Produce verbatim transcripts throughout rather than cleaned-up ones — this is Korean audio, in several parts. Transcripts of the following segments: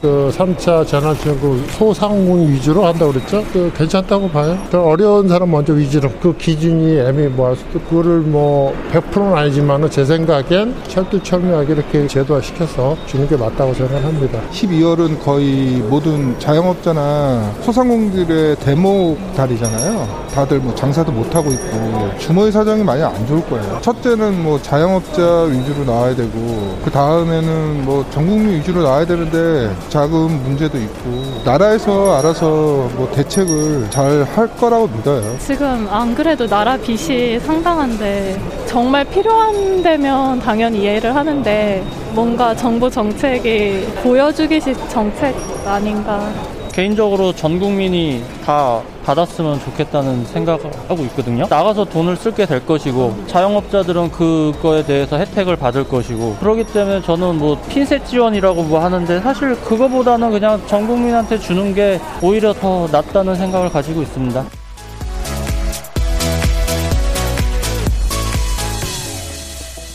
그 삼 차 재난지원금 소상공 위주로 한다고 그랬죠? 그 괜찮다고 봐요. 그 어려운 사람 먼저 위주로. 그 기준이 애매모호해서 그거를 뭐 백 퍼센트는 아니지만 제 생각엔 철두철미하게 이렇게 제도화시켜서 주는 게 맞다고 생각합니다. 십이월은 거의 모든 자영업자나 소상공들의 대목 달이잖아요. 다들 뭐 장사도 못하고 있고 주머니 사정이 많이 안 좋을 거예요. 첫째는 뭐 자영업자 위주로 나와야 되고 그 다음에는 뭐 전국민 위주로 나와야 되는데 자금 문제도 있고 나라에서 알아서 뭐 대책을 잘 할 거라고 믿어요. 지금 안 그래도 나라 빚이 상당한데 정말 필요한 데면 당연히 이해를 하는데 뭔가 정부 정책이 보여주기식 정책 아닌가. 개인적으로 전 국민이 다 받았으면 좋겠다는 생각을 하고 있거든요. 나가서 돈을 쓸게 될 것이고 자영업자들은 그거에 대해서 혜택을 받을 것이고 그렇기 때문에 저는 뭐 핀셋 지원이라고 뭐 하는데 사실 그거보다는 그냥 전 국민한테 주는 게 오히려 더 낫다는 생각을 가지고 있습니다.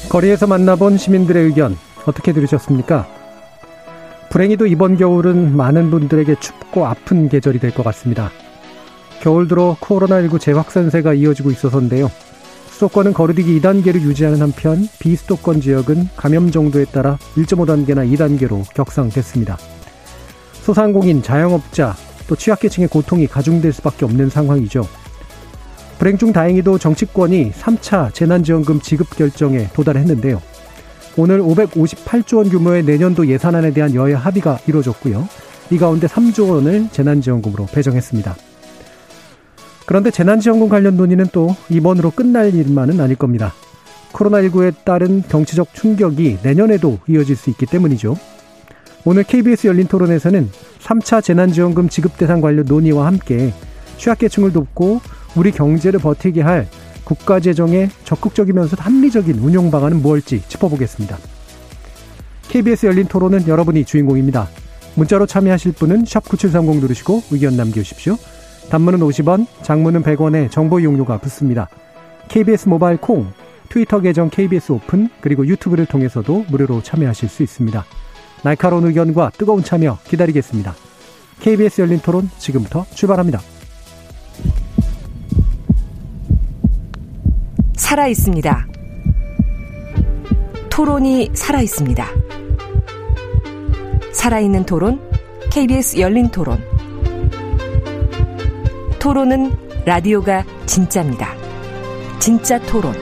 거리에서 만나본 시민들의 의견 어떻게 들으셨습니까? 불행히도 이번 겨울은 많은 분들에게 춥고 아픈 계절이 될 것 같습니다. 겨울 들어 코로나십구 재확산세가 이어지고 있어서인데요. 수도권은 거리두기 이 단계를 유지하는 한편 비수도권 지역은 감염 정도에 따라 일 점 오 단계나 이 단계로 격상됐습니다. 소상공인, 자영업자, 또 취약계층의 고통이 가중될 수밖에 없는 상황이죠. 불행 중 다행히도 정치권이 삼 차 재난지원금 지급 결정에 도달했는데요. 오늘 오백오십팔조 원 규모의 내년도 예산안에 대한 여야 합의가 이루어졌고요. 이 가운데 삼조 원을 재난지원금으로 배정했습니다. 그런데 재난지원금 관련 논의는 또 이번으로 끝날 일만은 아닐 겁니다. 코로나십구에 따른 경제적 충격이 내년에도 이어질 수 있기 때문이죠. 오늘 케이비에스 열린 토론에서는 삼 차 재난지원금 지급 대상 관련 논의와 함께 취약계층을 돕고 우리 경제를 버티게 할 국가재정의 적극적이면서 합리적인 운영 방안은 무엇일지 짚어보겠습니다. 케이비에스 열린 토론은 여러분이 주인공입니다. 문자로 참여하실 분은 샵 구칠삼공 누르시고 의견 남겨주십시오. 단문은 오십 원, 장문은 백 원에 정보 이용료가 붙습니다. 케이비에스 모바일 콩, 트위터 계정 케이비에스 오픈, 그리고 유튜브를 통해서도 무료로 참여하실 수 있습니다. 날카로운 의견과 뜨거운 참여 기다리겠습니다. 케이비에스 열린 토론 지금부터 출발합니다. 살아있습니다. 토론이 살아있습니다. 살아있는 토론, 케이비에스 열린 토론. 토론은 라디오가 진짜입니다. 진짜 토론,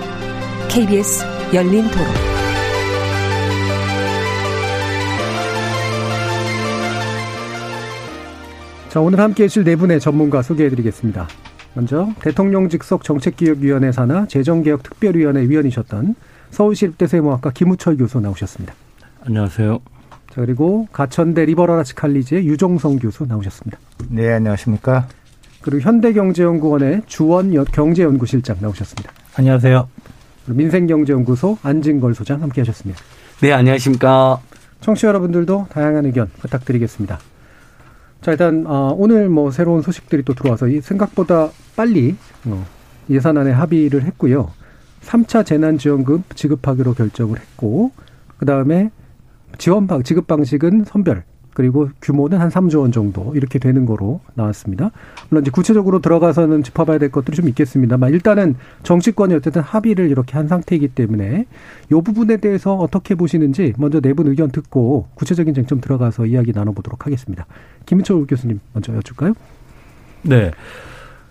케이비에스 열린 토론. 자, 오늘 함께해 주실 네 분의 전문가 소개해드리겠습니다. 먼저 대통령 직속 정책기획위원회 산하 재정개혁특별위원회 위원이셨던 서울시립대 세무학과 김우철 교수 나오셨습니다. 안녕하세요. 자, 그리고 가천대 리버럴 아츠 칼리지의 유정성 교수 나오셨습니다. 네, 안녕하십니까. 그리고 현대경제연구원의 주원 경제연구실장 나오셨습니다. 안녕하세요. 그리고 민생경제연구소 안진걸 소장 함께하셨습니다. 네, 안녕하십니까. 청취자 여러분들도 다양한 의견 부탁드리겠습니다. 자, 일단 오늘 뭐 새로운 소식들이 또 들어와서 생각보다 빨리 예산안에 합의를 했고요. 삼 차 재난지원금 지급하기로 결정을 했고 그다음에 지원 방 지급 방식은 선별 그리고 규모는 한 삼조 원 정도 이렇게 되는 거로 나왔습니다. 물론 이제 구체적으로 들어가서는 짚어봐야 될 것들이 좀 있겠습니다만 일단은 정치권이 어쨌든 합의를 이렇게 한 상태이기 때문에 이 부분에 대해서 어떻게 보시는지 먼저 네 분 의견 듣고 구체적인 쟁점 들어가서 이야기 나눠보도록 하겠습니다. 김우철 교수님 먼저 여쭐까요? 네.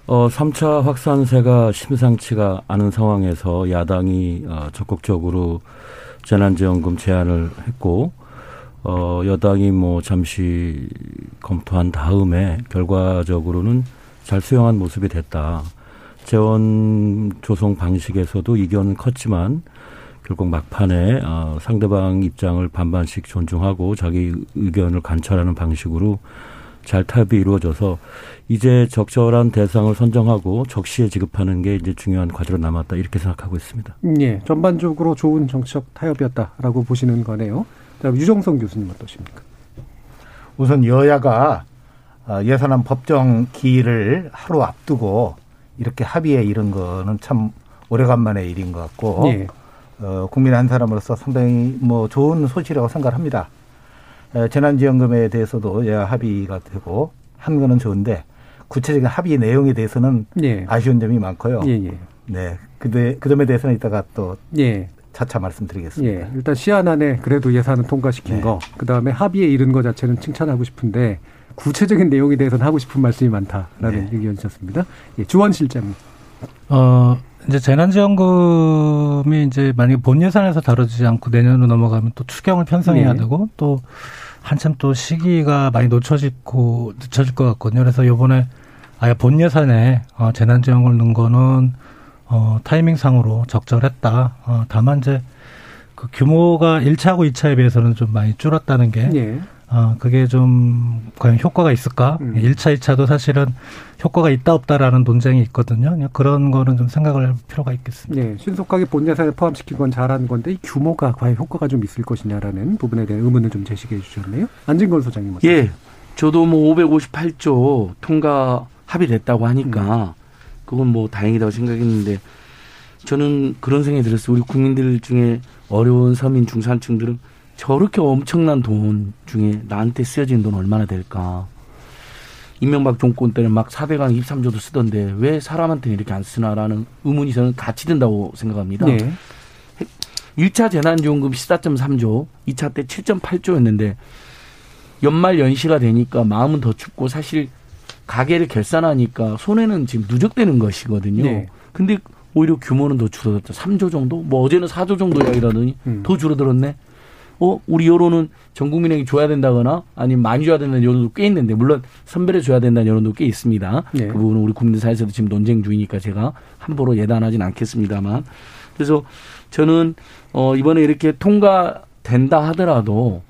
어, 삼 차 확산세가 심상치가 않은 상황에서 야당이 어, 적극적으로 재난지원금 제안을 했고 어, 여당이 뭐 잠시 검토한 다음에 결과적으로는 잘 수용한 모습이 됐다. 재원 조성 방식에서도 이견은 컸지만 결국 막판에 어, 상대방 입장을 반반씩 존중하고 자기 의견을 관철하는 방식으로 잘 타협이 이루어져서 이제 적절한 대상을 선정하고 적시에 지급하는 게 이제 중요한 과제로 남았다. 이렇게 생각하고 있습니다. 예, 전반적으로 좋은 정치적 타협이었다라고 보시는 거네요. 자, 유정성 교수님 어떠십니까? 우선 여야가 예산안 법정 기일을 하루 앞두고 이렇게 합의에 이른 거는 참 오래간만의 일인 것 같고 예. 어, 국민 한 사람으로서 상당히 뭐 좋은 소식이라고 생각합니다. 에, 재난지원금에 대해서도 예, 합의가 되고 한 거는 좋은데 구체적인 합의 내용에 대해서는 예. 아쉬운 점이 많고요. 예예. 네, 그, 그 점에 대해서는 이따가 또 예. 차차 말씀드리겠습니다. 예. 일단 시한안에 그래도 예산은 통과시킨 네. 거, 그다음에 합의에 이른 거 자체는 칭찬하고 싶은데 구체적인 내용에 대해서는 하고 싶은 말씀이 많다라는 네. 의견이셨습니다. 예, 주원 실장님. 어, 이제 재난지원금이 이제 만약에 본 예산에서 다뤄지지 않고 내년으로 넘어가면 또 추경을 편성해야 네. 되고 또 한참 또 시기가 많이 놓쳐지고 늦춰질 것 같거든요. 그래서 이번에 아예 본 예산에 어, 재난지원금을 넣은 거는 어, 타이밍상으로 적절했다. 어, 다만 이제 그 규모가 일 차하고 이 차에 비해서는 좀 많이 줄었다는 게 예. 어, 그게 좀 과연 효과가 있을까? 음. 일 차, 이 차도 사실은 효과가 있다 없다라는 논쟁이 있거든요. 그런 거는 좀 생각을 할 필요가 있겠습니다. 예, 신속하게 본 예산에 포함시킨 건 잘한 건데 이 규모가 과연 효과가 좀 있을 것이냐라는 부분에 대한 의문을 좀 제시해 주셨네요. 안진걸 소장님. 어떠세요? 예, 저도 뭐 오백오십팔조 통과 합의됐다고 하니까 음. 그건 뭐 다행이라고 생각했는데 저는 그런 생각이 들었어요. 우리 국민들 중에 어려운 서민 중산층들은 저렇게 엄청난 돈 중에 나한테 쓰여진 돈 얼마나 될까. 이명박 정권 때는 막 사대강 이십삼조도 쓰던데 왜 사람한테 이렇게 안 쓰나라는 의문이 저는 같이 든다고 생각합니다. 네. 일 차 재난지원금 십사점삼조, 이 차 때 칠점팔조였는데 연말 연시가 되니까 마음은 더 춥고 사실 가게를 결산하니까 손해는 지금 누적되는 것이거든요. 네. 근데 오히려 규모는 더 줄어들었죠. 삼조 정도? 뭐 어제는 사조 정도 이야기라더니 음. 더 줄어들었네. 어, 우리 여론은 전 국민에게 줘야 된다거나 아니면 많이 줘야 된다는 여론도 꽤 있는데 물론 선별해 줘야 된다는 여론도 꽤 있습니다. 네. 그 부분은 우리 국민들 사이에서도 지금 논쟁 중이니까 제가 함부로 예단하진 않겠습니다만. 그래서 저는 어, 이번에 이렇게 통과된다 하더라도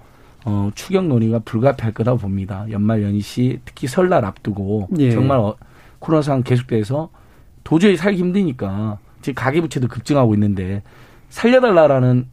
어, 추경 논의가 불가피할 거다 봅니다. 연말 연시 특히 설날 앞두고 예. 정말 어, 코로나 상황 계속돼서 도저히 살기 힘드니까 지금 가계부채도 급증하고 있는데 살려달라라는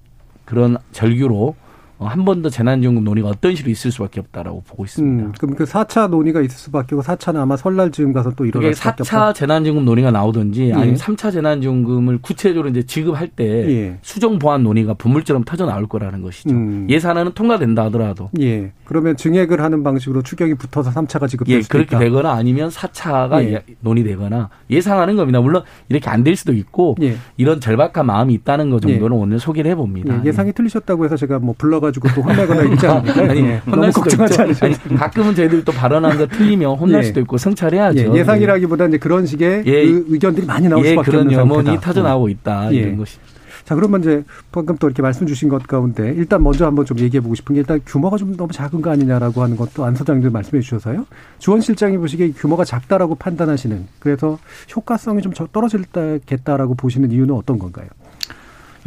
그런 절규로 어, 한 번 더 재난지원금 논의가 어떤 식으로 있을 수밖에 없다라고 보고 있습니다. 음, 그럼 그 사 차 논의가 있을 수밖에 없고 사 차는 아마 설날쯤 가서 또 일어날 수밖에 없다. 사 차 재난지원금 논의가 나오든지 예. 아니면 삼 차 재난지원금을 구체적으로 이제 지급할 때 예. 수정 보완 논의가 분물처럼 터져 나올 거라는 것이죠. 음. 예산안은 통과된다 하더라도. 예. 그러면 증액을 하는 방식으로 추경이 붙어서 삼 차가 지급될 예, 수도 그렇게 있다. 그렇게 되거나 아니면 사 차가 예. 논의되거나 예상하는 겁니다. 물론 이렇게 안 될 수도 있고 예. 이런 절박한 마음이 있다는 거 정도는 예. 오늘 소개를 해봅니다. 예. 예상이 예. 틀리셨다고 해서 제가 뭐 불러 가지고 또 혼나거나 있지 않습니까? 아니, 네. 너무 걱정하지 않으세요? 가끔은 저희들 또 발언한 거 틀리면 혼날 예. 수도 있고 성찰해야죠. 예. 예상이라기보다는 이제 그런 식의 예. 그 의견들이 많이 나올 예. 수밖에 없는 상태다. 그런 염원이 터져 나오고 있다 예. 이런 것이. 자, 그러면 이제 방금 또 이렇게 말씀 주신 것 가운데 일단 먼저 한번 좀 얘기해 보고 싶은 게 일단 규모가 좀 너무 작은 거 아니냐라고 하는 것도 안 소장님도 말씀해 주셔서요. 주원 실장이 보시기에 규모가 작다라고 판단하시는 그래서 효과성이 좀 떨어질겠다라고 보시는 이유는 어떤 건가요?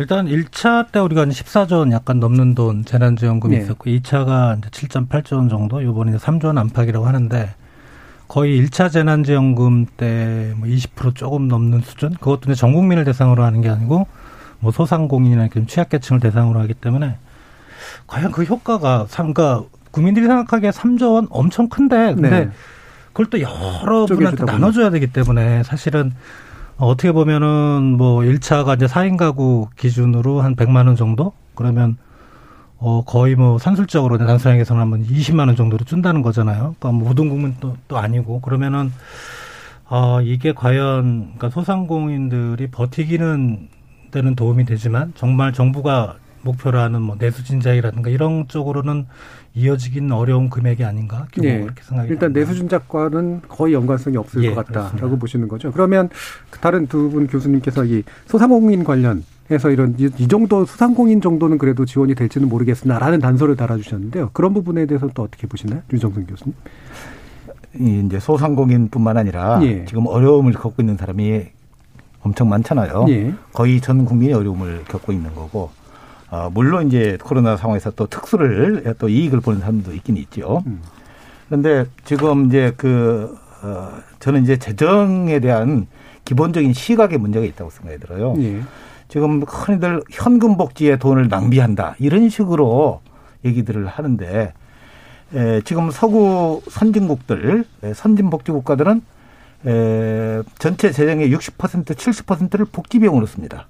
일단 일 차 때 우리가 십사조 원 약간 넘는 돈 재난지원금이 네. 있었고 이 차가 이제 칠점팔조 원 정도 이번에 삼조 원 안팎이라고 하는데 거의 일 차 재난지원금 때 뭐 이십 퍼센트 조금 넘는 수준 그것도 이제 전 국민을 대상으로 하는 게 아니고 뭐 소상공인이나 취약계층을 대상으로 하기 때문에 과연 그 효과가 그러니까 국민들이 생각하기에 삼조 원 엄청 큰데 근데 네. 그걸 또 여러 분한테 나눠줘야 되기 때문에 사실은 어떻게 보면은 뭐 일 차가 이제 사인 가구 기준으로 한 백만 원 정도? 그러면 어 거의 뭐 산술적으로 단순하게 계산하면 이십만 원 정도로 준다는 거잖아요. 그러니까 모든 국민 또, 또 아니고 그러면은 어 이게 과연 그러니까 소상공인들이 버티기는 데는 도움이 되지만 정말 정부가 목표로 하는 뭐 내수 진작이라든가 이런 쪽으로는 이어지긴 어려운 금액이 아닌가? 네. 그렇게 생각이 일단 내수 진작과는 거의 연관성이 없을 예, 것 같다라고 그렇습니다. 보시는 거죠. 그러면 다른 두 분 교수님께서 이 소상공인 관련해서 이런 이 정도 소상공인 정도는 그래도 지원이 될지는 모르겠으나라는 단서를 달아주셨는데요. 그런 부분에 대해서 또 어떻게 보시나요, 유정성 교수님? 이 이제 소상공인뿐만 아니라 예. 지금 어려움을 겪고 있는 사람이 엄청 많잖아요. 예. 거의 전 국민이 어려움을 겪고 있는 거고. 어, 물론 이제 코로나 상황에서 또 특수를 또 이익을 보는 사람도 있긴 있죠. 음. 그런데 지금 이제 그 어, 저는 이제 재정에 대한 기본적인 시각의 문제가 있다고 생각이 들어요. 예. 지금 흔히들 현금 복지에 돈을 낭비한다 이런 식으로 얘기들을 하는데 에, 지금 서구 선진국들, 에, 선진복지국가들은 에, 전체 재정의 육십 퍼센트, 칠십 퍼센트를 복지비용으로 씁니다.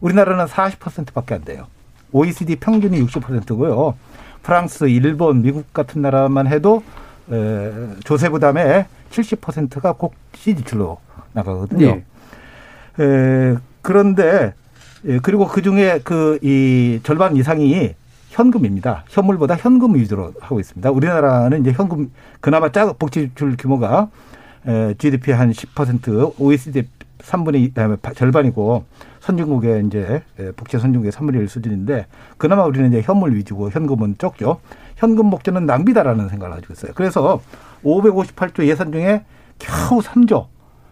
우리나라는 사십 퍼센트밖에 안 돼요. 오이시디 평균이 육십 퍼센트고요. 프랑스, 일본, 미국 같은 나라만 해도 에, 조세 부담의 칠십 퍼센트가 복지 지출로 나가거든요. 네. 에, 그런데 에, 그리고 그중에 그 이 절반 이상이 현금입니다. 현물보다 현금 위주로 하고 있습니다. 우리나라는 이제 현금 그나마 작 복지 지출 규모가 에, 지디피 한 십 퍼센트, 오이시디 삼분의 이, 절반이고 선진국의 이제 복지 선진국의 삼분의 일 수준인데 그나마 우리는 이제 현물 위주고 현금은 적죠. 현금 복지는 낭비다라는 생각을 가지고 있어요. 그래서 오백오십팔조 예산 중에 겨우 삼조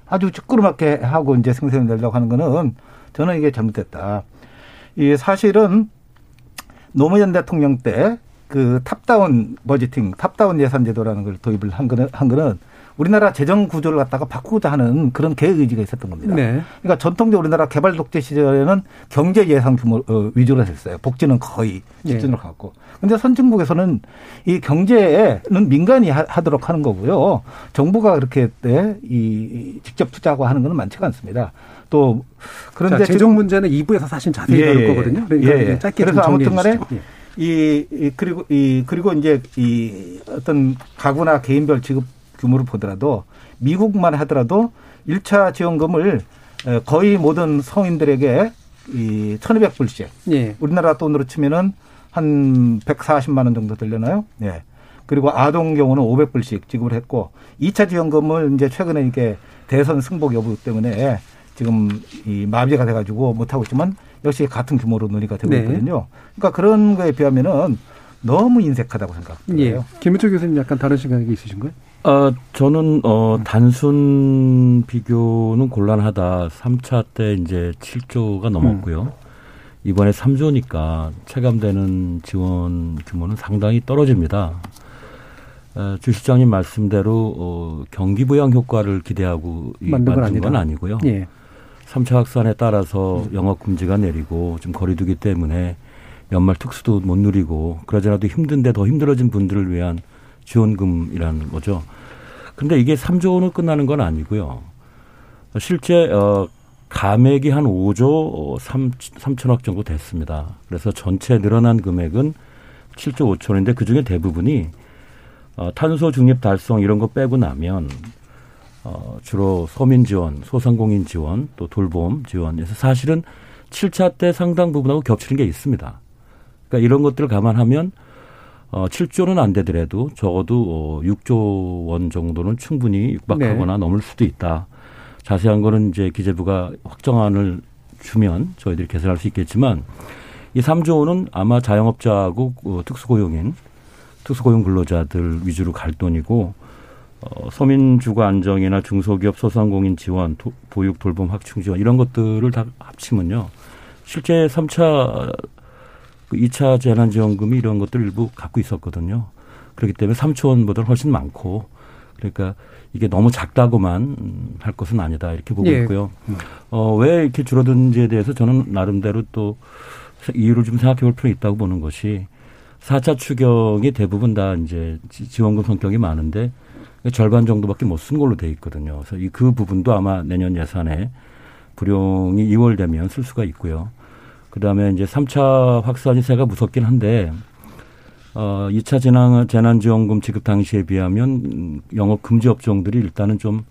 아주 찌끄럽게 하고 이제 생색을 내려고 하는 거는 저는 이게 잘못됐다. 이 사실은 노무현 대통령 때 그 탑다운 버지팅, 탑다운 예산 제도라는 걸 도입을 한 거는 한 거는 우리나라 재정 구조를 갖다가 바꾸고자 하는 그런 계획 의지가 있었던 겁니다. 네. 그러니까 전통적으로 우리나라 개발 독재 시절에는 경제 예산 규모 위주로 했어요. 복지는 거의 집중을 네. 갖고. 그런데 선진국에서는 이 경제는 민간이 하도록 하는 거고요. 정부가 그렇게 이 직접 투자하고 하는 건 많지가 않습니다. 또 그런데 자, 재정 문제는 이 부에서 사실 자세히 다룰 예, 거거든요. 그러니까 예, 짧게 그래서 좀 정리해 주시죠. 예. 이, 이 그리고 이 그리고 이제 이 어떤 가구나 개인별 지급 규모를 보더라도 미국만 하더라도 일 차 지원금을 거의 모든 성인들에게 이 천이백 불씩 예. 우리나라 돈으로 치면은 한 백사십만 원 정도 들려나요? 예. 그리고 아동 경우는 오백 불씩 지급을 했고 이 차 지원금을 이제 최근에 이게 대선 승복 여부 때문에 지금 이 마비가 돼 가지고 못 하고 있지만 역시 같은 규모로 논의가 되고 네. 있거든요. 그러니까 그런 거에 비하면은 너무 인색하다고 생각해요. 예. 김우철 교수님 약간 다른 생각이 있으신가요? 아, 저는, 어, 단순 비교는 곤란하다. 삼 차 때 이제 칠조가 넘었고요. 음. 이번에 삼조니까 체감되는 지원 규모는 상당히 떨어집니다. 아, 주 시장님 말씀대로, 어, 경기 부양 효과를 기대하고 만든 건, 만든 건 아니고요. 예. 삼 차 확산에 따라서 영업 금지가 내리고 좀 거리두기 때문에 연말 특수도 못 누리고 그러자라도 힘든데 더 힘들어진 분들을 위한 지원금이라는 거죠. 그런데 이게 삼조는 끝나는 건 아니고요. 실제 어, 감액이 한 오조 삼천억 정도 됐습니다. 그래서 전체 늘어난 금액은 칠조 오천억인데 그중에 대부분이 어, 탄소 중립 달성 이런 거 빼고 나면 어, 주로 서민 지원, 소상공인 지원, 또 돌봄 지원. 그래서 사실은 칠 차 때 상당 부분하고 겹치는 게 있습니다. 그러니까 이런 것들을 감안하면 어, 칠조는 안 되더라도 적어도 어, 육조 원 정도는 충분히 육박하거나 네. 넘을 수도 있다. 자세한 거는 이제 기재부가 확정안을 주면 저희들이 계산할 수 있겠지만 이 삼조 원은 아마 자영업자하고 어, 특수고용인, 특수고용 근로자들 위주로 갈 돈이고 어, 서민주거 안정이나 중소기업 소상공인 지원, 도, 보육, 돌봄, 확충 지원 이런 것들을 다 합치면요. 실제 삼 차 이 차 재난지원금이 이런 것들 일부 갖고 있었거든요. 그렇기 때문에 삼조 원보다는 훨씬 많고 그러니까 이게 너무 작다고만 할 것은 아니다 이렇게 보고 예. 있고요. 어, 왜 이렇게 줄어든지에 대해서 저는 나름대로 또 이유를 좀 생각해 볼 필요 있다고 보는 것이 사 차 추경이 대부분 다 이제 지원금 성격이 많은데 절반 정도밖에 못 쓴 걸로 돼 있거든요. 그래서 그 부분도 아마 내년 예산에 불용이 이월 되면 쓸 수가 있고요. 그다음에 이제 삼 차 확산이 새가 무섭긴 한데 어, 이 차 재난, 재난지원금 지급 당시에 비하면 영업 금지 업종들이 일단은 좀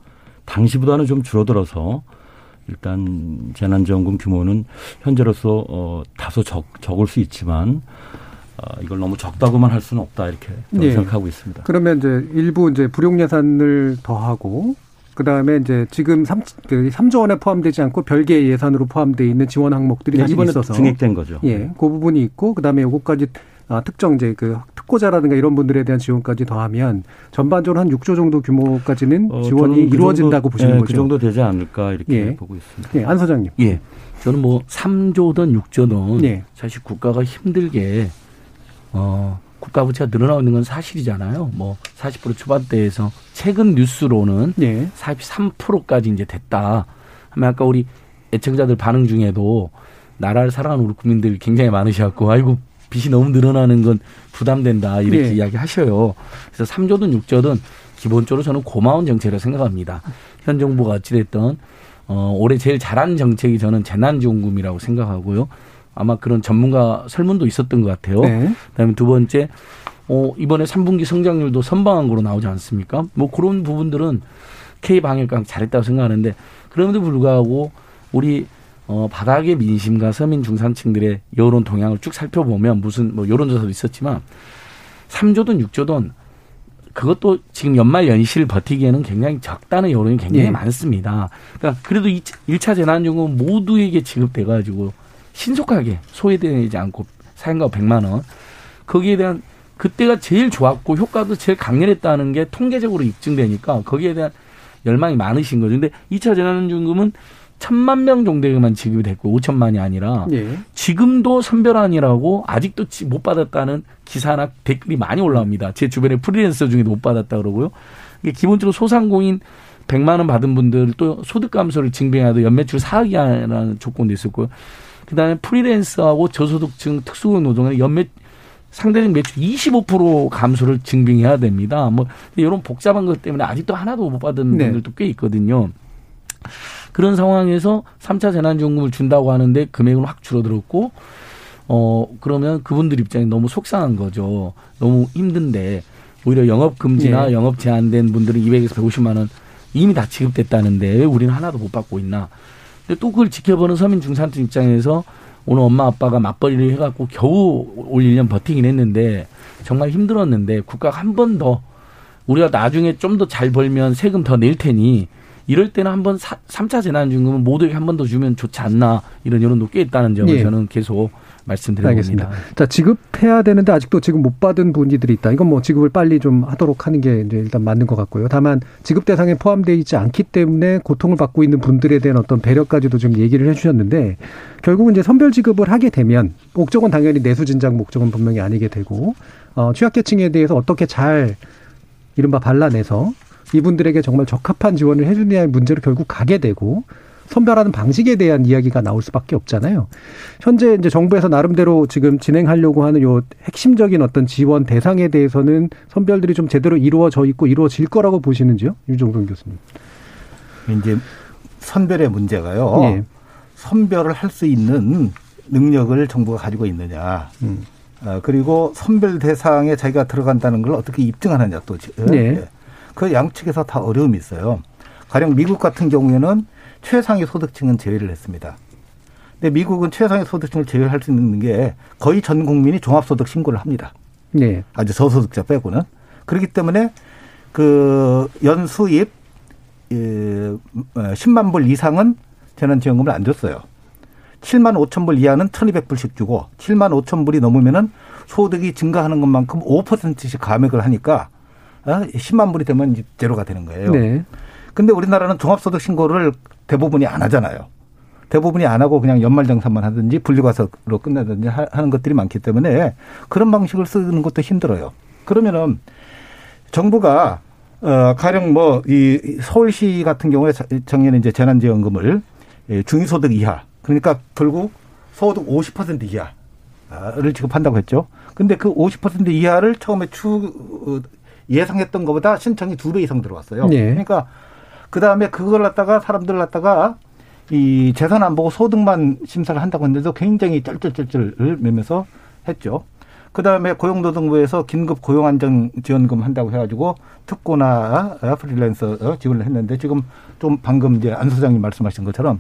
당시보다는 좀 줄어들어서 일단 재난지원금 규모는 현재로서 어, 다소 적, 적을 수 있지만 어, 이걸 너무 적다고만 할 수는 없다 이렇게 네. 생각하고 있습니다. 그러면 이제 일부 이제 불용 예산을 더하고. 그다음에 이제 지금 삼조 원에 포함되지 않고 별개의 예산으로 포함되어 있는 지원 항목들이 네, 사실 있어서. 증액된 거죠. 예, 그 부분이 있고 그다음에 요거까지 특정 이제 그 특고자라든가 이런 분들에 대한 지원까지 더하면 전반적으로 한 육조 정도 규모까지는 어, 지원이 그 이루어진다고 정도, 보시는 예, 거죠. 그 정도 되지 않을까 이렇게 예. 보고 있습니다. 예, 안 소장님. 예, 저는 뭐 삼조든 육조든 예. 사실 국가가 힘들게 어, 국가 부채가 늘어나는 건 사실이잖아요. 뭐 사십 퍼센트 초반대에서 최근 뉴스로는 네. 사십삼 퍼센트까지 이제 됐다. 하면 아까 우리 애청자들 반응 중에도 나라를 사랑하는 우리 국민들 굉장히 많으셔서 아이고 빚이 너무 늘어나는 건 부담된다 이렇게 네. 이야기하셔요. 그래서 삼 조든 육 조든 기본적으로 저는 고마운 정책이라고 생각합니다. 현 정부가 어찌됐든 어, 올해 제일 잘한 정책이 저는 재난지원금이라고 생각하고요. 아마 그런 전문가 설문도 있었던 것 같아요. 네. 그다음에 두 번째 어, 이번에 삼 분기 성장률도 선방한으로 나오지 않습니까? 뭐 그런 부분들은 K방역강 잘했다고 생각하는데 그럼에도 불구하고 우리 어, 바닥의 민심과 서민 중산층들의 여론 동향을 쭉 살펴보면 무슨 뭐 여론조사도 있었지만 삼 조든 육 조든 그것도 지금 연말 연시를 버티기에는 굉장히 적다는 여론이 굉장히 네. 많습니다. 그러니까 그래도 일 차 재난지원금 모두에게 지급돼가지고 신속하게 소외되지 않고 사인가 백만 원 거기에 대한 그때가 제일 좋았고 효과도 제일 강렬했다는 게 통계적으로 입증되니까 거기에 대한 열망이 많으신 거죠. 그런데 이 차 재난지원금은 천만 명 정도에만 지급이 됐고 오천만이 아니라 네. 지금도 선별안이라고 아직도 못 받았다는 기사나 댓글이 많이 올라옵니다. 제 주변에 프리랜서 중에도 못 받았다 그러고요. 이게 기본적으로 소상공인 백만 원 받은 분들 또 소득 감소를 증빙해도 연매출 사억 이하라는 조건도 있었고요. 그다음에 프리랜서하고 저소득층 특수고용 노동의 연매 상대적 매출 이십오 퍼센트 감소를 증빙해야 됩니다. 뭐 이런 복잡한 것 때문에 아직도 하나도 못 받은 네. 분들도 꽤 있거든요. 그런 상황에서 삼 차 재난지원금을 준다고 하는데 금액은 확 줄어들었고 어 그러면 그분들 입장이 너무 속상한 거죠. 너무 힘든데 오히려 영업금지나 네. 영업 제한된 분들은 이백에서 백오십만 원 이미 다 지급됐다는데 왜 우리는 하나도 못 받고 있나. 근데 또 그걸 지켜보는 서민 중산층 입장에서 오늘 엄마 아빠가 맞벌이를 해갖고 겨우 올 일 년 버티긴 했는데 정말 힘들었는데 국가가 한 번 더 우리가 나중에 좀 더 잘 벌면 세금 더 낼 테니 이럴 때는 한번 삼 차 재난지원금은 모두에게 한 번 더 주면 좋지 않나 이런 여론도 꽤 있다는 점을 예. 저는 계속 말씀드리고 있습니다. 자, 지급해야 되는데 아직도 지금 못 받은 분들이 있다. 이건 뭐 지급을 빨리 좀 하도록 하는 게 이제 일단 맞는 것 같고요. 다만 지급 대상에 포함되어 있지 않기 때문에 고통을 받고 있는 분들에 대한 어떤 배려까지도 좀 얘기를 해주셨는데 결국은 이제 선별 지급을 하게 되면 목적은 당연히 내수 진작 목적은 분명히 아니게 되고 어, 취약계층에 대해서 어떻게 잘 이른바 발라내서 이분들에게 정말 적합한 지원을 해주느냐의 문제로 결국 가게 되고 선별하는 방식에 대한 이야기가 나올 수밖에 없잖아요. 현재 이제 정부에서 나름대로 지금 진행하려고 하는 요 핵심적인 어떤 지원 대상에 대해서는 선별들이 좀 제대로 이루어져 있고 이루어질 거라고 보시는지요, 유정성 교수님? 이제 선별의 문제가요. 예. 선별을 할 수 있는 능력을 정부가 가지고 있느냐. 음. 그리고 선별 대상에 자기가 들어간다는 걸 어떻게 입증하느냐 또. 예. 그 양측에서 다 어려움이 있어요. 가령 미국 같은 경우에는 최상위 소득층은 제외를 했습니다. 근데 미국은 최상위 소득층을 제외할 수 있는 게 거의 전 국민이 종합소득 신고를 합니다. 네. 아주 저소득자 빼고는. 그렇기 때문에 그 연수입 십만 불 이상은 재난지원금을 안 줬어요. 칠만 오천 불 이하는 천이백 불씩 주고 칠만 오천 불이 넘으면은 소득이 증가하는 것만큼 오 퍼센트씩 감액을 하니까 십만 불이 되면 이제 제로가 되는 거예요. 네. 근데 우리나라는 종합소득 신고를 대부분이 안 하잖아요. 대부분이 안 하고 그냥 연말정산만 하든지 분류과세로 끝내든지 하는 것들이 많기 때문에 그런 방식을 쓰는 것도 힘들어요. 그러면은 정부가 어 가령 뭐 이 서울시 같은 경우에 작년에 이제 재난지원금을 중위소득 이하 그러니까 결국 소득 오십 퍼센트 이하를 지급한다고 했죠. 근데 그 오십 퍼센트 이하를 처음에 추 예상했던 것보다 신청이 두 배 이상 들어왔어요. 네. 그러니까 그 다음에 그걸 갖다가 사람들 갖다가 이 재산 안 보고 소득만 심사를 한다고 했는데도 굉장히 쩔쩔쩔쩔을 매면서 했죠. 그 다음에 고용노동부에서 긴급 고용안정지원금 한다고 해가지고 특고나 프리랜서 지원을 했는데 지금 좀 방금 이제 안 소장님 말씀하신 것처럼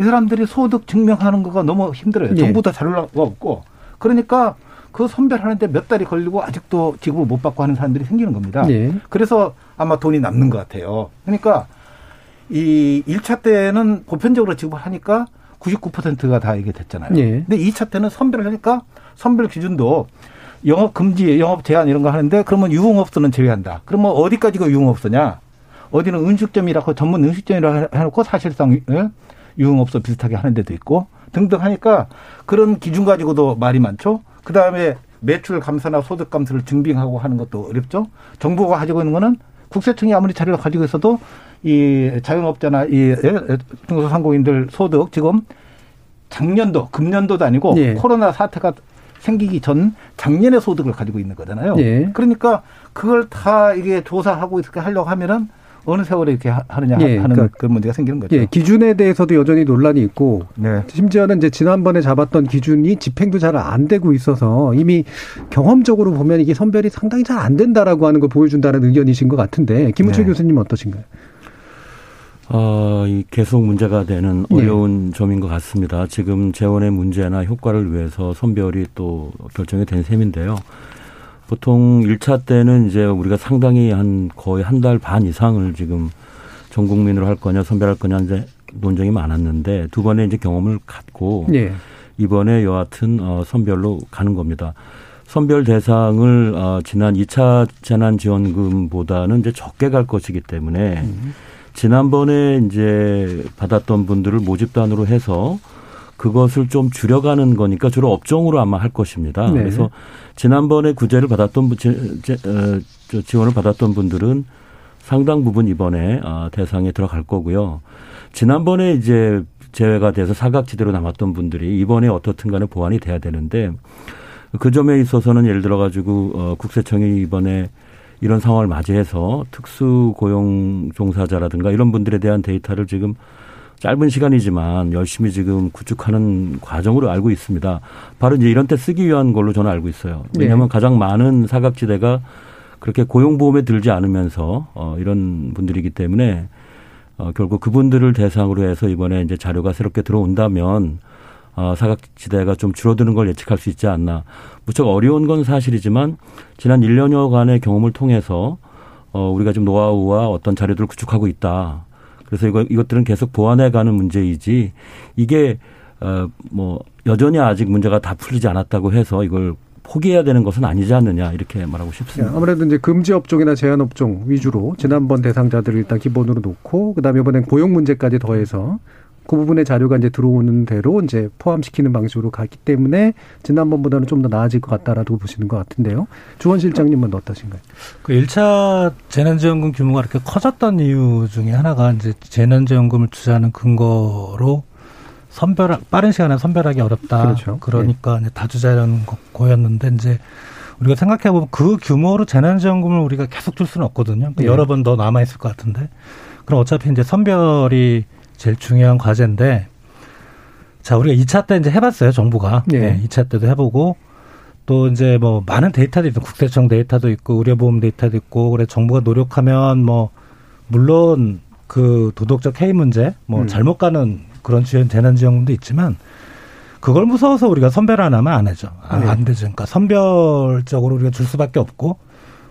이 사람들이 소득 증명하는 거가 너무 힘들어요. 네. 정부도 자료가 없고 그러니까. 그 선별하는데 몇 달이 걸리고 아직도 지급을 못 받고 하는 사람들이 생기는 겁니다. 예. 그래서 아마 돈이 남는 것 같아요. 그러니까 이 일 차 때는 보편적으로 지급을 하니까 구십구 퍼센트가 다 이게 됐잖아요. 예. 근데 이 차 때는 선별을 하니까 선별 기준도 영업 금지, 영업 제한 이런 거 하는데 그러면 유흥업소는 제외한다. 그러면 어디까지가 유흥업소냐? 어디는 음식점이라고 전문 음식점이라고 해놓고 사실상 유흥업소 비슷하게 하는 데도 있고 등등 하니까 그런 기준 가지고도 말이 많죠. 그다음에 매출 감소나 소득 감소를 증빙하고 하는 것도 어렵죠. 정부가 가지고 있는 거는 국세청이 아무리 자료를 가지고 있어도 이 자영업자나 이 중소상공인들 소득 지금 작년도 금년도도 아니고 예. 코로나 사태가 생기기 전 작년의 소득을 가지고 있는 거잖아요. 예. 그러니까 그걸 다 이게 조사하고 이렇게 하려고 하면은 어느 세월에 이렇게 하느냐 예, 하는 그러니까, 그런 문제가 생기는 거죠. 예, 기준에 대해서도 여전히 논란이 있고 네. 심지어는 이제 지난번에 잡았던 기준이 집행도 잘 안 되고 있어서 이미 경험적으로 보면 이게 선별이 상당히 잘 안 된다라고 하는 걸 보여준다는 의견이신 것 같은데 김우철 네. 교수님 어떠신가요? 어, 이 계속 문제가 되는 어려운 네. 점인 것 같습니다. 지금 재원의 문제나 효과를 위해서 선별이 또 결정이 된 셈인데요. 보통 일 차 때는 이제 우리가 상당히 한 거의 한 달 반 이상을 지금 전 국민으로 할 거냐 선별할 거냐 이제 논쟁이 많았는데 두 번에 이제 경험을 갖고 네. 이번에 여하튼 선별로 가는 겁니다. 선별 대상을 지난 이 차 재난지원금보다는 이제 적게 갈 것이기 때문에 지난번에 이제 받았던 분들을 모집단으로 해서 그것을 좀 줄여가는 거니까 주로 업종으로 아마 할 것입니다. 네. 그래서 지난번에 구제를 받았던 지원을 받았던 분들은 상당 부분 이번에 대상에 들어갈 거고요. 지난번에 이제 제외가 돼서 사각지대로 남았던 분들이 이번에 어떻든 간에 보완이 돼야 되는데 그 점에 있어서는 예를 들어 가지고 국세청이 이번에 이런 상황을 맞이해서 특수고용 종사자라든가 이런 분들에 대한 데이터를 지금 짧은 시간이지만 열심히 지금 구축하는 과정으로 알고 있습니다. 바로 이제 이런 때 쓰기 위한 걸로 저는 알고 있어요. 왜냐하면 네. 가장 많은 사각지대가 그렇게 고용보험에 들지 않으면서 어, 이런 분들이기 때문에 어, 결국 그분들을 대상으로 해서 이번에 이제 자료가 새롭게 들어온다면 어, 사각지대가 좀 줄어드는 걸 예측할 수 있지 않나. 무척 어려운 건 사실이지만 지난 일 년여간의 경험을 통해서 어, 우리가 지금 노하우와 어떤 자료들을 구축하고 있다. 그래서 이거, 이것들은 계속 보완해가는 문제이지 이게 어, 뭐 여전히 아직 문제가 다 풀리지 않았다고 해서 이걸 포기해야 되는 것은 아니지 않느냐 이렇게 말하고 싶습니다. 아무래도 이제 금지 업종이나 제한 업종 위주로 지난번 대상자들을 일단 기본으로 놓고 그다음에 이번엔 고용 문제까지 더해서 그 부분의 자료가 이제 들어오는 대로 이제 포함시키는 방식으로 갔기 때문에 지난번보다는 좀 더 나아질 것 같다라고 보시는 것 같은데요. 주원 실장님은 어떠신가요? 그 일 차 재난지원금 규모가 이렇게 커졌던 이유 중에 하나가 이제 재난지원금을 주자는 근거로 선별, 빠른 시간에 선별하기 어렵다. 그렇죠. 그러니까 네. 이제 다주자라는 거였는데 이제 우리가 생각해보면 그 규모로 재난지원금을 우리가 계속 줄 수는 없거든요. 그러니까 네. 여러 번 더 남아있을 것 같은데. 그럼 어차피 이제 선별이 제일 중요한 과제인데, 자, 우리가 이 차 때 이제 해봤어요, 정부가. 네. 네, 이 차 때도 해보고, 또 이제 뭐 많은 데이터도 있고, 국세청 데이터도 있고, 의료보험 데이터도 있고, 그래, 정부가 노력하면 뭐, 물론 그 도덕적 해이 문제, 뭐 음. 잘못 가는 그런 재난지원금도 있지만, 그걸 무서워서 우리가 선별 안 하면 안 하죠. 아, 네. 안 되죠. 그러니까 선별적으로 우리가 줄 수밖에 없고,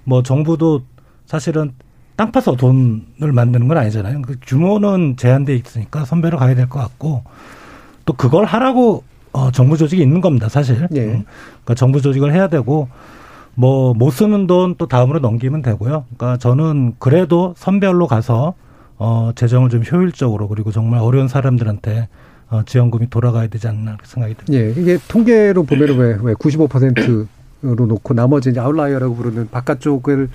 뭐 정부도 사실은 땅 파서 돈을 만드는 건 아니잖아요. 그 규모는 제한돼 있으니까 선별을 가야 될 것 같고 또 그걸 하라고 어, 정부 조직이 있는 겁니다. 사실. 네. 그러니까 정부 조직을 해야 되고 뭐 못 쓰는 돈 또 다음으로 넘기면 되고요. 그러니까 저는 그래도 선별로 가서 어, 재정을 좀 효율적으로 그리고 정말 어려운 사람들한테 어, 지원금이 돌아가야 되지 않나 생각이 듭니다. 네. 이게 통계로 보면 왜, 왜 구십오 퍼센트로 놓고 나머지 이제 아웃라이어라고 부르는 바깥쪽을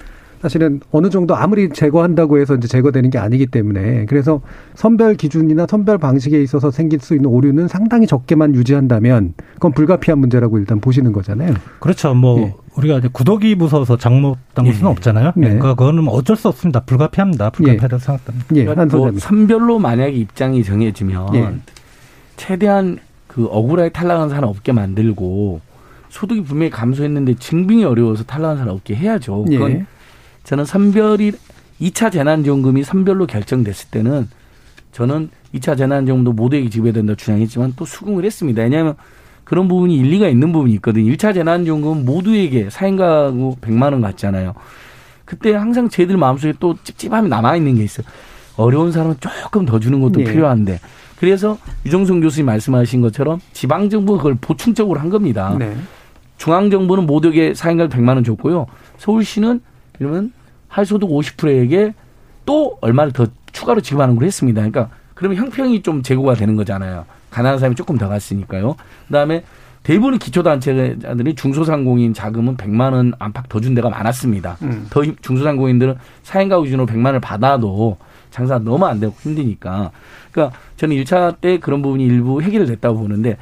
사실은 어느 정도 아무리 제거한다고 해서 이제 제거되는 게 아니기 때문에 그래서 선별 기준이나 선별 방식에 있어서 생길 수 있는 오류는 상당히 적게만 유지한다면 그건 불가피한 문제라고 일단 보시는 거잖아요. 그렇죠. 뭐 예. 우리가 이제 구더기 무서워서 장목 담글 수는 예. 없잖아요. 예. 그러니까 그거는 어쩔 수 없습니다. 불가피합니다. 불가피하다고 예. 생각합니다. 예. 그러니까 뭐 선별로 만약에 입장이 정해지면 예. 최대한 그 억울하게 탈락한 사람 없게 만들고 소득이 분명히 감소했는데 증빙이 어려워서 탈락한 사람 없게 해야죠. 그건 예. 저는 선별이 이 차 재난지원금이 선별로 결정됐을 때는 저는 이 차 재난지원금도 모두에게 지급해야 된다고 주장했지만 또 수긍을 했습니다. 왜냐하면 그런 부분이 일리가 있는 부분이 있거든요. 일 차 재난지원금은 모두에게 사 인 가구 백만 원 갔잖아요. 그때 항상 저희들 마음속에 또 찝찝함이 남아있는 게 있어요. 어려운 사람은 조금 더 주는 것도 네. 필요한데. 그래서 유정성 교수님 말씀하신 것처럼 지방정부가 그걸 보충적으로 한 겁니다. 네. 중앙정부는 모두에게 사 인 가구 백만 원 줬고요. 서울시는 그러면 할소득 오십 퍼센트에게 또 얼마를 더 추가로 지급하는 걸 했습니다. 그러니까 그러면 형평이 좀 제고가 되는 거잖아요. 가난한 사람이 조금 더 갔으니까요. 그다음에 대부분의 기초단체들이 중소상공인 자금은 백만 원 안팎 더 준 데가 많았습니다. 음. 더 중소상공인들은 사 인 가구 기준으로 백만 원을 받아도 장사 너무 안 되고 힘드니까. 그러니까 저는 일 차 때 그런 부분이 일부 해결됐다고 보는데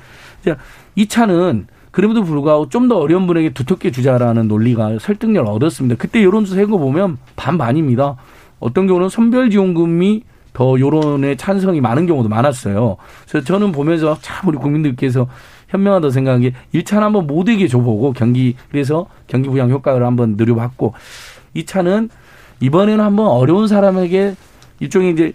이 차는 그럼에도 불구하고 좀 더 어려운 분에게 두텁게 주자라는 논리가 설득력을 얻었습니다. 그때 여론조사 한 거 보면 반반입니다. 어떤 경우는 선별지원금이 더 여론의 찬성이 많은 경우도 많았어요. 그래서 저는 보면서 참 우리 국민들께서 현명하다고 생각한 게 일 차는 한번 모두에게 줘보고 경기, 그래서 경기 부양 효과를 한번 누려봤고, 이 차는 이번에는 한번 어려운 사람에게 일종의 이제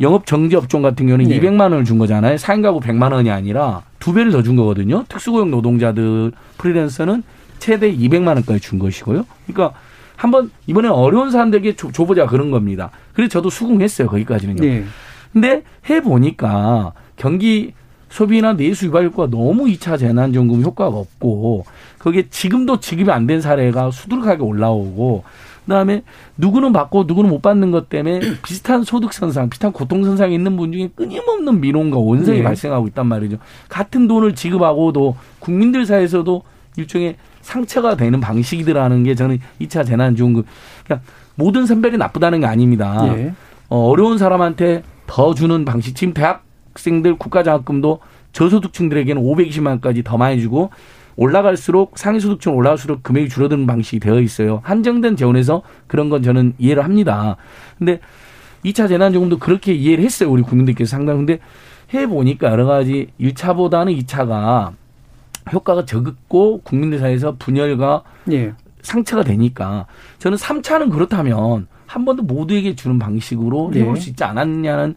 영업 정지 업종 같은 경우는 네. 이백만 원을 준 거잖아요. 사 인 가구 백만 원이 아니라 두 배를 더 준 거거든요. 특수고용 노동자들 프리랜서는 최대 이백만 원까지 준 것이고요. 그러니까 한번 이번에 어려운 사람들에게 줘, 줘보자 그런 겁니다. 그래서 저도 수긍했어요. 거기까지는요. 네. 근데 해보니까 경기 소비나 내수 유발 효과가 너무 이 차 재난지원금 효과가 없고, 거기에 지금도 지급이 안 된 사례가 수두룩하게 올라오고, 그다음에 누구는 받고 누구는 못 받는 것 때문에 비슷한 소득 선상, 비슷한 고통 선상에 있는 분 중에 끊임없는 민원과 원성이 네. 발생하고 있단 말이죠. 같은 돈을 지급하고도 국민들 사이에서도 일종의 상처가 되는 방식이더라는 게 저는 이 차 재난지원금. 그러니까 모든 선별이 나쁘다는 게 아닙니다. 네. 어려운 사람한테 더 주는 방식. 지금 대학생들 국가장학금도 저소득층들에게는 오백이십만 원까지 더 많이 주고, 올라갈수록 상위소득층 올라갈수록 금액이 줄어드는 방식이 되어 있어요. 한정된 재원에서 그런 건 저는 이해를 합니다. 근데 이 차 재난지원금도 그렇게 이해를 했어요. 우리 국민들께서 상당히. 근데 해보니까 여러 가지 일 차보다는 이 차가 효과가 적고 국민들 사이에서 분열과 예. 상처가 되니까, 저는 삼 차는 그렇다면 한 번도 모두에게 주는 방식으로 예. 해볼 수 있지 않았냐는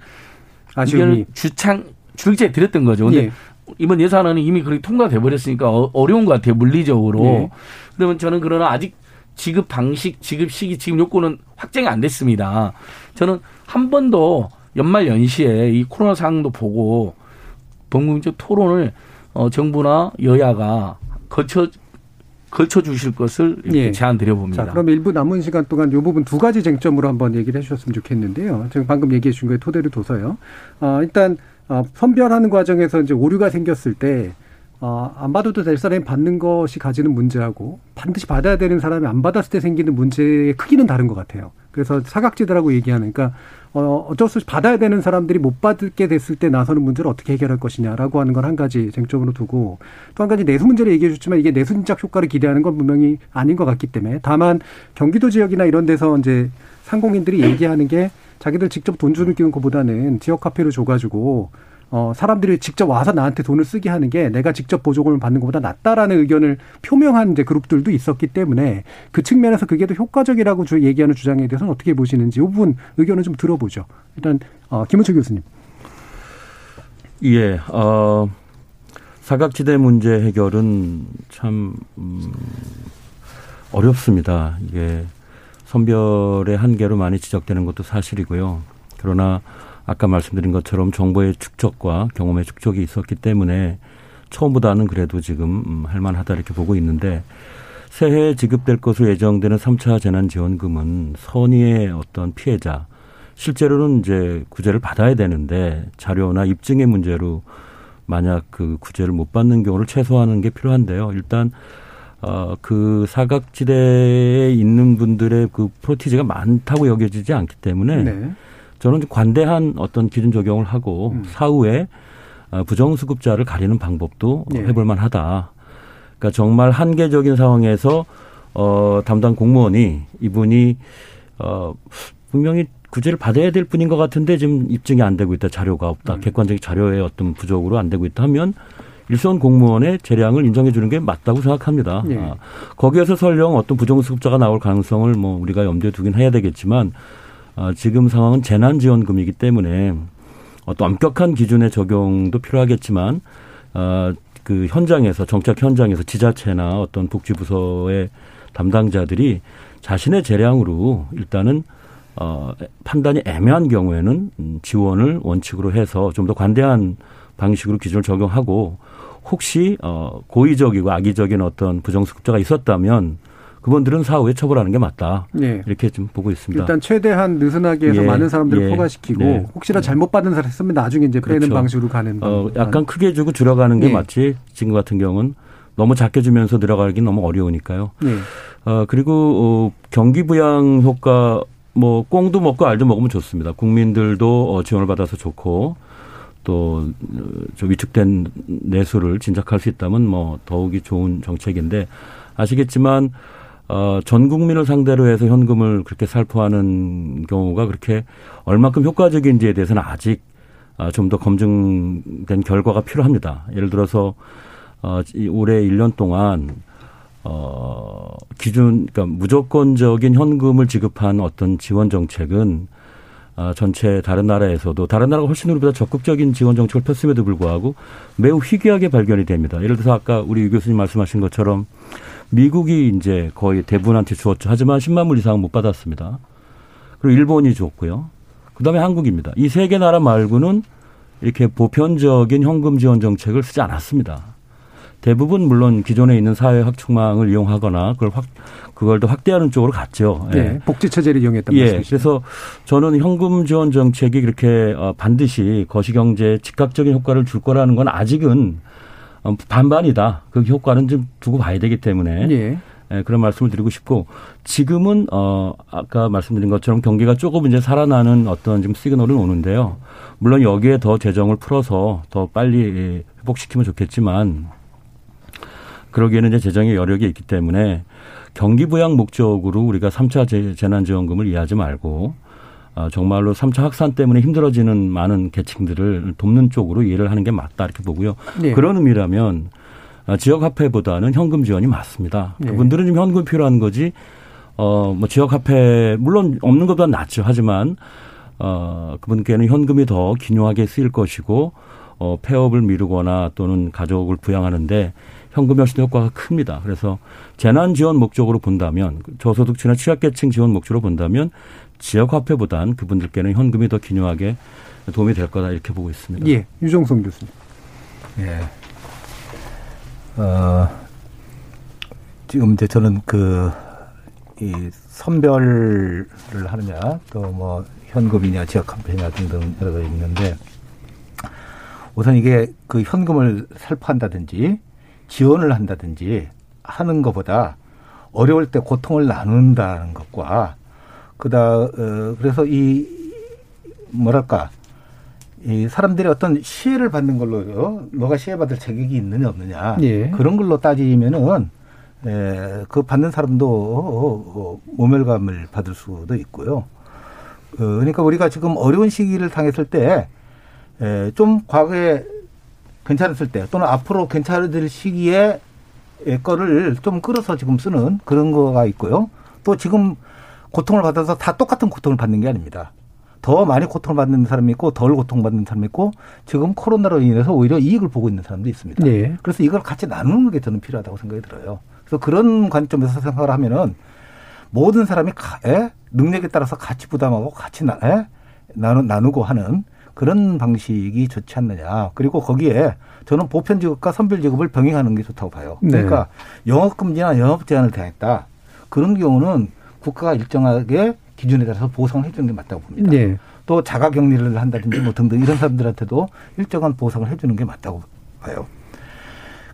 의견을 주창, 주의제 드렸던 거죠. 근데 예. 이번 예산안은 이미 그렇게 통과돼버렸으니까 어려운 것 같아요, 물리적으로. 네. 그러면 저는 그러나 아직 지급 방식, 지급 시기, 지급 요건은 확정이 안 됐습니다. 저는 한 번도 연말 연시에 이 코로나 상황도 보고 범국민적 토론을 어, 정부나 여야가 거쳐 걸쳐 주실 것을 이렇게 예. 제안드려 봅니다. 자, 그럼 일부 남은 시간 동안 이 부분 두 가지 쟁점으로 한번 얘기를 해 주셨으면 좋겠는데요. 지금 방금 얘기해 주신 거에 토대를 둬서요. 어, 일단 어, 선별하는 과정에서 이제 오류가 생겼을 때 어, 안 받아도 될 사람이 받는 것이 가지는 문제하고, 반드시 받아야 되는 사람이 안 받았을 때 생기는 문제의 크기는 다른 것 같아요. 그래서 사각지대라고 얘기하는, 그러니까 어, 어쩔 수 없이 받아야 되는 사람들이 못 받게 됐을 때 나서는 문제를 어떻게 해결할 것이냐라고 하는 건 한 가지 쟁점으로 두고, 또 한 가지 내수 문제를 얘기해 주셨지만 이게 내수 진작 효과를 기대하는 건 분명히 아닌 것 같기 때문에, 다만 경기도 지역이나 이런 데서 이제 상공인들이 얘기하는 게 자기들 직접 돈 주는 것보다는 지역 화폐로 줘가지고 어, 사람들이 직접 와서 나한테 돈을 쓰게 하는 게 내가 직접 보조금을 받는 것보다 낫다라는 의견을 표명한 이제 그룹들도 있었기 때문에, 그 측면에서 그게 더 효과적이라고 주, 얘기하는 주장에 대해서는 어떻게 보시는지 이 부분 의견을 좀 들어보죠. 일단 어, 김우철 교수님. 예. 어, 사각지대 문제 해결은 참 음, 어렵습니다. 이게 선별의 한계로 많이 지적되는 것도 사실이고요. 그러나 아까 말씀드린 것처럼 정보의 축적과 경험의 축적이 있었기 때문에 처음보다는 그래도 지금 할만하다 이렇게 보고 있는데, 새해에 지급될 것으로 예정되는 삼 차 재난지원금은 선의의 어떤 피해자, 실제로는 이제 구제를 받아야 되는데 자료나 입증의 문제로 만약 그 구제를 못 받는 경우를 최소화하는 게 필요한데요. 일단 어, 그 사각지대에 있는 분들의 그 프로티지가 많다고 여겨지지 않기 때문에 네. 저는 관대한 어떤 기준 적용을 하고 음. 사후에 부정수급자를 가리는 방법도 네. 해볼 만하다. 그러니까 정말 한계적인 상황에서 어, 담당 공무원이 이분이 어, 분명히 구제를 받아야 될 분인 것 같은데 지금 입증이 안 되고 있다. 자료가 없다. 음. 객관적인 자료의 어떤 부족으로 안 되고 있다 하면 일선 공무원의 재량을 인정해 주는 게 맞다고 생각합니다. 네. 아, 거기에서 설령 어떤 부정수급자가 나올 가능성을 뭐 우리가 염두에 두긴 해야 되겠지만, 아, 지금 상황은 재난지원금이기 때문에 어떤 엄격한 기준의 적용도 필요하겠지만, 아, 그 현장에서, 정착 현장에서 지자체나 어떤 복지부서의 담당자들이 자신의 재량으로 일단은 어, 판단이 애매한 경우에는 지원을 원칙으로 해서 좀 더 관대한 방식으로 기준을 적용하고, 혹시 어, 고의적이고 악의적인 어떤 부정수급자가 있었다면 그분들은 사후에 처벌하는 게 맞다. 네. 이렇게 좀 보고 있습니다. 일단 최대한 느슨하게 해서 예. 많은 사람들을 예. 포괄시키고 예. 혹시나 잘못 받은 사람이 있으면 나중에 이제 빼는 그렇죠. 방식으로 가는. 어, 약간 크게 주고 줄여가는 게 예. 맞지. 지금 같은 경우는 너무 작게 주면서 들어가긴 너무 어려우니까요. 예. 어, 그리고 어, 경기 부양 효과 뭐 꽁도 먹고 알도 먹으면 좋습니다. 국민들도 어, 지원을 받아서 좋고, 또 저 위축된 내수를 진작할 수 있다면 뭐 더욱이 좋은 정책인데, 아시겠지만 어, 전 국민을 상대로 해서 현금을 그렇게 살포하는 경우가 그렇게 얼마큼 효과적인지에 대해서는 아직 좀 더 검증된 결과가 필요합니다. 예를 들어서 어, 올해 일 년 동안 어, 기준, 그러니까 무조건적인 현금을 지급한 어떤 지원 정책은 어, 전체 다른 나라에서도, 다른 나라가 훨씬 우리보다 적극적인 지원 정책을 폈음에도 불구하고 매우 희귀하게 발견이 됩니다. 예를 들어서 아까 우리 유 교수님 말씀하신 것처럼 미국이 이제 거의 대부분한테 주었죠. 하지만 십만 불 이상은 못 받았습니다. 그리고 일본이 줬고요. 그다음에 한국입니다. 이 세 개 나라 말고는 이렇게 보편적인 현금 지원 정책을 쓰지 않았습니다. 대부분 물론 기존에 있는 사회 확충망을 이용하거나 그걸 확 그걸 더 확대하는 쪽으로 갔죠. 예. 네, 복지 체제를 이용했단 예, 말씀이시죠. 그래서 저는 현금 지원 정책이 그렇게 반드시 거시경제에 즉각적인 효과를 줄 거라는 건 아직은 반반이다. 그 효과는 좀 두고 봐야 되기 때문에 예. 예, 그런 말씀을 드리고 싶고, 지금은 어 아까 말씀드린 것처럼 경기가 조금 이제 살아나는 어떤 지금 시그널은 오는데요. 물론 여기에 더 재정을 풀어서 더 빨리 회복시키면 좋겠지만, 그러기에는 이제 재정의 여력이 있기 때문에 경기 부양 목적으로 우리가 삼 차 재난지원금을 이해하지 말고 정말로 삼 차 확산 때문에 힘들어지는 많은 계층들을 돕는 쪽으로 이해를 하는 게 맞다, 이렇게 보고요. 네. 그런 의미라면 지역화폐보다는 현금 지원이 맞습니다. 네. 그분들은 지금 현금이 필요한 거지, 어, 뭐 지역화폐, 물론 없는 것보다 낫죠. 하지만, 어, 그분께는 현금이 더 기묘하게 쓰일 것이고, 어, 폐업을 미루거나 또는 가족을 부양하는데 현금 여신의 효과가 큽니다. 그래서 재난지원 목적으로 본다면, 저소득층이나 취약계층 지원 목적으로 본다면 지역화폐보단 그분들께는 현금이 더 기묘하게 도움이 될 거다, 이렇게 보고 있습니다. 예, 유정성 교수님. 예, 어, 지금 이제 저는 그 이 선별을 하느냐, 또 뭐 현금이냐 지역화폐냐 등등 여러 가지 있는데, 우선 이게 그 현금을 살포한다든지 지원을 한다든지 하는 것보다 어려울 때 고통을 나눈다는 것과, 그다 어, 그래서 이 뭐랄까 이 사람들이 어떤 시혜를 받는 걸로, 너가 시혜받을 자격이 있느냐 없느냐, 예. 그런 걸로 따지면은 에, 그 받는 사람도 모멸감을 받을 수도 있고요. 어, 그러니까 우리가 지금 어려운 시기를 당했을 때 좀 과거에 괜찮았을 때 또는 앞으로 괜찮아질 시기에 거를 좀 끌어서 지금 쓰는 그런 거가 있고요. 또 지금 고통을 받아서 다 똑같은 고통을 받는 게 아닙니다. 더 많이 고통을 받는 사람이 있고 덜 고통받는 사람이 있고, 지금 코로나로 인해서 오히려 이익을 보고 있는 사람도 있습니다. 네. 그래서 이걸 같이 나누는 게 저는 필요하다고 생각이 들어요. 그래서 그런 관점에서 생각을 하면은 모든 사람이 능력에 따라서 같이 부담하고 같이 나누고 하는 그런 방식이 좋지 않느냐. 그리고 거기에 저는 보편지급과 선별지급을 병행하는 게 좋다고 봐요. 그러니까 네. 영업금지나 영업제한을 당했다, 그런 경우는 국가가 일정하게 기준에 따라서 보상을 해주는 게 맞다고 봅니다. 네. 또 자가격리를 한다든지 뭐 등등 이런 사람들한테도 일정한 보상을 해주는 게 맞다고 봐요.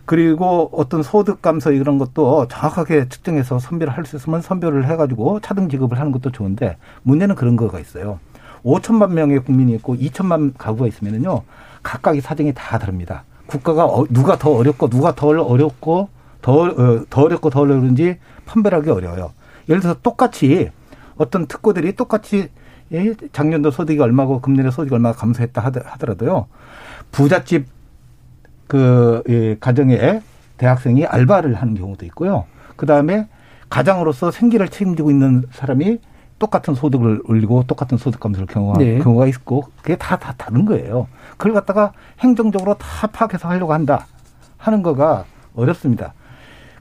그리고 어떤 소득 감소 이런 것도 정확하게 측정해서 선별을 할 수 있으면 선별을 해가지고 차등 지급을 하는 것도 좋은데, 문제는 그런 거가 있어요. 오천만 명의 국민이 있고 이천만 가구가 있으면요, 각각의 사정이 다 다릅니다. 국가가 어, 누가 더 어렵고 누가 덜 어렵고 더, 어, 더 어렵고 덜 어려운지 판별하기 어려워요. 예를 들어서 똑같이 어떤 특고들이 똑같이 작년도 소득이 얼마고 금년에 소득이 얼마가 감소했다 하더라도요, 부잣집 그 예, 가정의 대학생이 알바를 하는 경우도 있고요. 그다음에 가장으로서 생계를 책임지고 있는 사람이 똑같은 소득을 올리고 똑같은 소득 감소를 경험한 네. 경우가 있고, 그게 다, 다 다른 거예요. 그걸 갖다가 행정적으로 다 파악해서 하려고 한다 하는 거가 어렵습니다.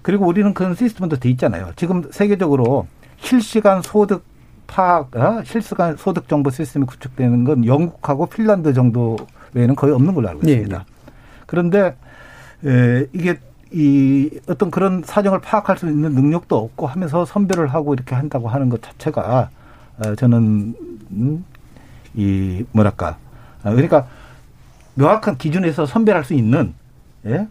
그리고 우리는 그런 시스템도 돼 있잖아요. 지금 세계적으로 실시간 소득 파악, 실시간 소득 정보 시스템이 구축되는 건 영국하고 핀란드 정도 외에는 거의 없는 걸로 알고 있습니다. 네. 그런데 에, 이게 이 어떤 그런 사정을 파악할 수 있는 능력도 없고 하면서 선별을 하고 이렇게 한다고 하는 것 자체가 저는 이 뭐랄까 그러니까 명확한 기준에서 선별할 수 있는, 예?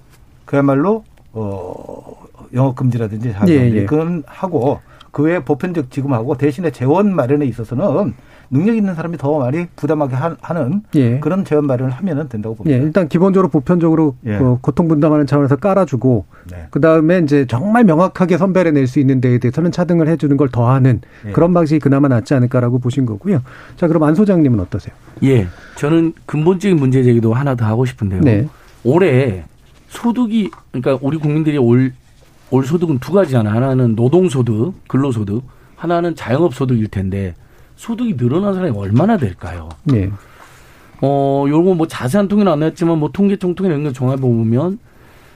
그야말로 어 영업금지라든지 자금 예, 예. 그건 하고, 그 외에 보편적 지급하고 대신에 재원 마련에 있어서는 능력 있는 사람이 더 많이 부담하게 하는 예. 그런 재원 마련을 하면 된다고 봅니다. 예. 일단 기본적으로 보편적으로 예. 어, 고통 분담하는 차원에서 깔아주고 네. 그다음에 이제 정말 명확하게 선별해낼 수 있는 데에 대해서는 차등을 해주는 걸 더하는 예. 그런 방식이 그나마 낫지 않을까라고 보신 거고요. 자, 그럼 안 소장님은 어떠세요? 예, 저는 근본적인 문제 제기도 하나 더 하고 싶은데요. 네. 올해 소득이 그러니까 우리 국민들이 올, 올 소득은 두 가지잖아요. 하나는 노동소득, 근로소득, 하나는 자영업소득일 텐데 소득이 늘어난 사람이 얼마나 될까요? 네. 어, 요거 뭐 자세한 통계는 안 나왔지만 뭐 통계청 통계 이런 거 종합해보면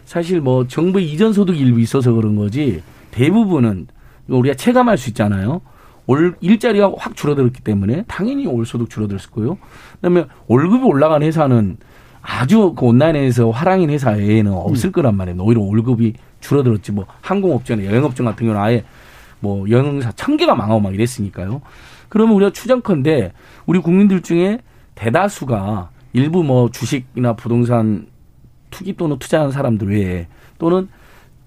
사실 뭐 정부 이전 소득 일부 있어서 그런 거지 대부분은 우리가 체감할 수 있잖아요. 올 일자리가 확 줄어들었기 때문에 당연히 올 소득 줄어들었을 거예요. 그다음에 월급이 올라간 회사는 아주 그 온라인에서 화랑인 회사 외에는 없을 거란 말이에요. 오히려 월급이 줄어들었지 뭐 항공업체나 여행업종 같은 경우는 아예 뭐 여행사 천 개가 망하고 막 이랬으니까요. 그러면 우리가 추정컨대 우리 국민들 중에 대다수가 일부 뭐 주식이나 부동산 투기 또는 투자하는 사람들 외에 또는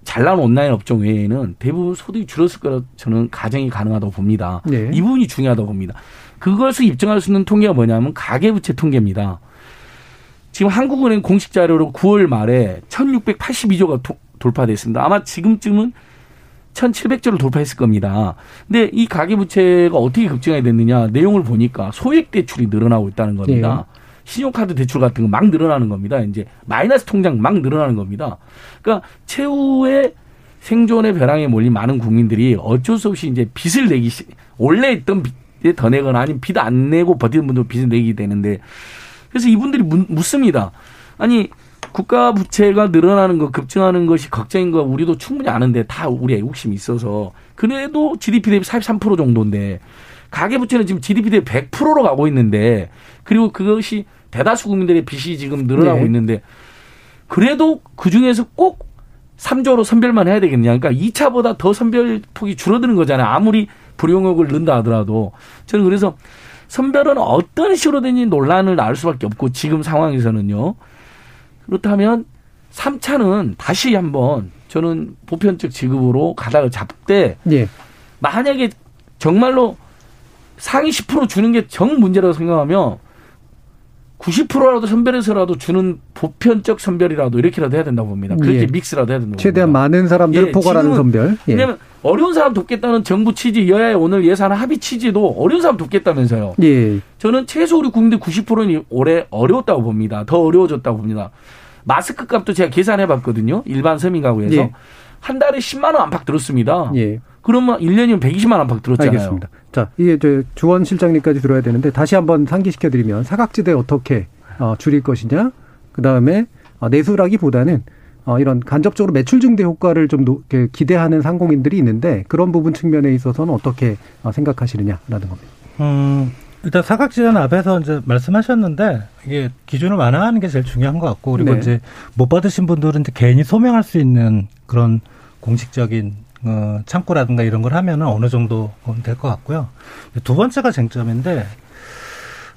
잘난 온라인 업종 외에는 대부분 소득이 줄었을 거라고 저는 가정이 가능하다고 봅니다. 네. 이 부분이 중요하다고 봅니다. 그것을 입증할 수 있는 통계가 뭐냐면 가계부채 통계입니다. 지금 한국은행 공식 자료로 구월 말에 천육백팔십이조가 도, 돌파됐습니다. 아마 지금쯤은 천칠백조를 돌파했을 겁니다. 근데 이 가계부채가 어떻게 급증하게 됐느냐 내용을 보니까 소액 대출이 늘어나고 있다는 겁니다. 네. 신용카드 대출 같은 거 막 늘어나는 겁니다. 이제 마이너스 통장 막 늘어나는 겁니다. 그러니까 최후의 생존의 벼랑에 몰린 많은 국민들이 어쩔 수 없이 이제 빚을 내기 시, 원래 있던 빚에 더 내거나 아니면 빚 안 내고 버티는 분들 빚을 내게 되는데 그래서 이분들이 묻, 묻습니다. 아니 국가 부채가 늘어나는 거 급증하는 것이 걱정인 거 우리도 충분히 아는데 다 우리 애국심이 있어서 그래도 지디피 대비 사십삼 퍼센트 정도인데 가계부채는 지금 지디피 대비 백 퍼센트로 가고 있는데 그리고 그것이 대다수 국민들의 빚이 지금 늘어나고 네. 있는데 그래도 그중에서 꼭 삼조로 선별만 해야 되겠냐. 그러니까 이 차보다 더 선별폭이 줄어드는 거잖아요. 아무리 불용역을 넣는다 하더라도. 저는 그래서 선별은 어떤 식으로 되니 논란을 낳을 수밖에 없고 지금 상황에서는요. 그렇다면 삼 차는 다시 한번 저는 보편적 지급으로 가닥을 잡되 예. 만약에 정말로 상위 십 퍼센트 주는 게 정 문제라고 생각하면 구십 퍼센트라도 선별해서라도 주는 보편적 선별이라도 이렇게라도 해야 된다고 봅니다. 그렇게 예. 믹스라도 해야 된다고 최대한 봅니다. 많은 사람들을 예. 포괄하는 선별. 예. 왜냐하면 어려운 사람 돕겠다는 정부 취지 여야의 오늘 예산 합의 취지도 어려운 사람 돕겠다면서요. 예. 저는 최소 우리 국민들 구십 퍼센트는 올해 어려웠다고 봅니다. 더 어려워졌다고 봅니다. 마스크 값도 제가 계산해봤거든요. 일반 서민 가구에서. 예. 한 달에 십만 원 안팎 들었습니다. 예. 그러면 일 년이면 백이십만 원 안팎 들었잖아요. 알겠습니다. 자, 이게 이제 주원 실장님까지 들어야 되는데 다시 한번 상기시켜드리면 사각지대 어떻게 어, 줄일 것이냐, 그 다음에 어, 내수라기보다는 어, 이런 간접적으로 매출 증대 효과를 좀 노, 기대하는 상공인들이 있는데 그런 부분 측면에 있어서는 어떻게 어, 생각하시느냐라는 겁니다. 음, 일단 사각지대는 앞에서 이제 말씀하셨는데. 이게 기준을 완화하는 게 제일 중요한 것 같고 그리고 네. 이제 못 받으신 분들은 이제 개인이 소명할 수 있는 그런 공식적인 어, 창구라든가 이런 걸 하면은 어느 정도 될 것 같고요. 두 번째가 쟁점인데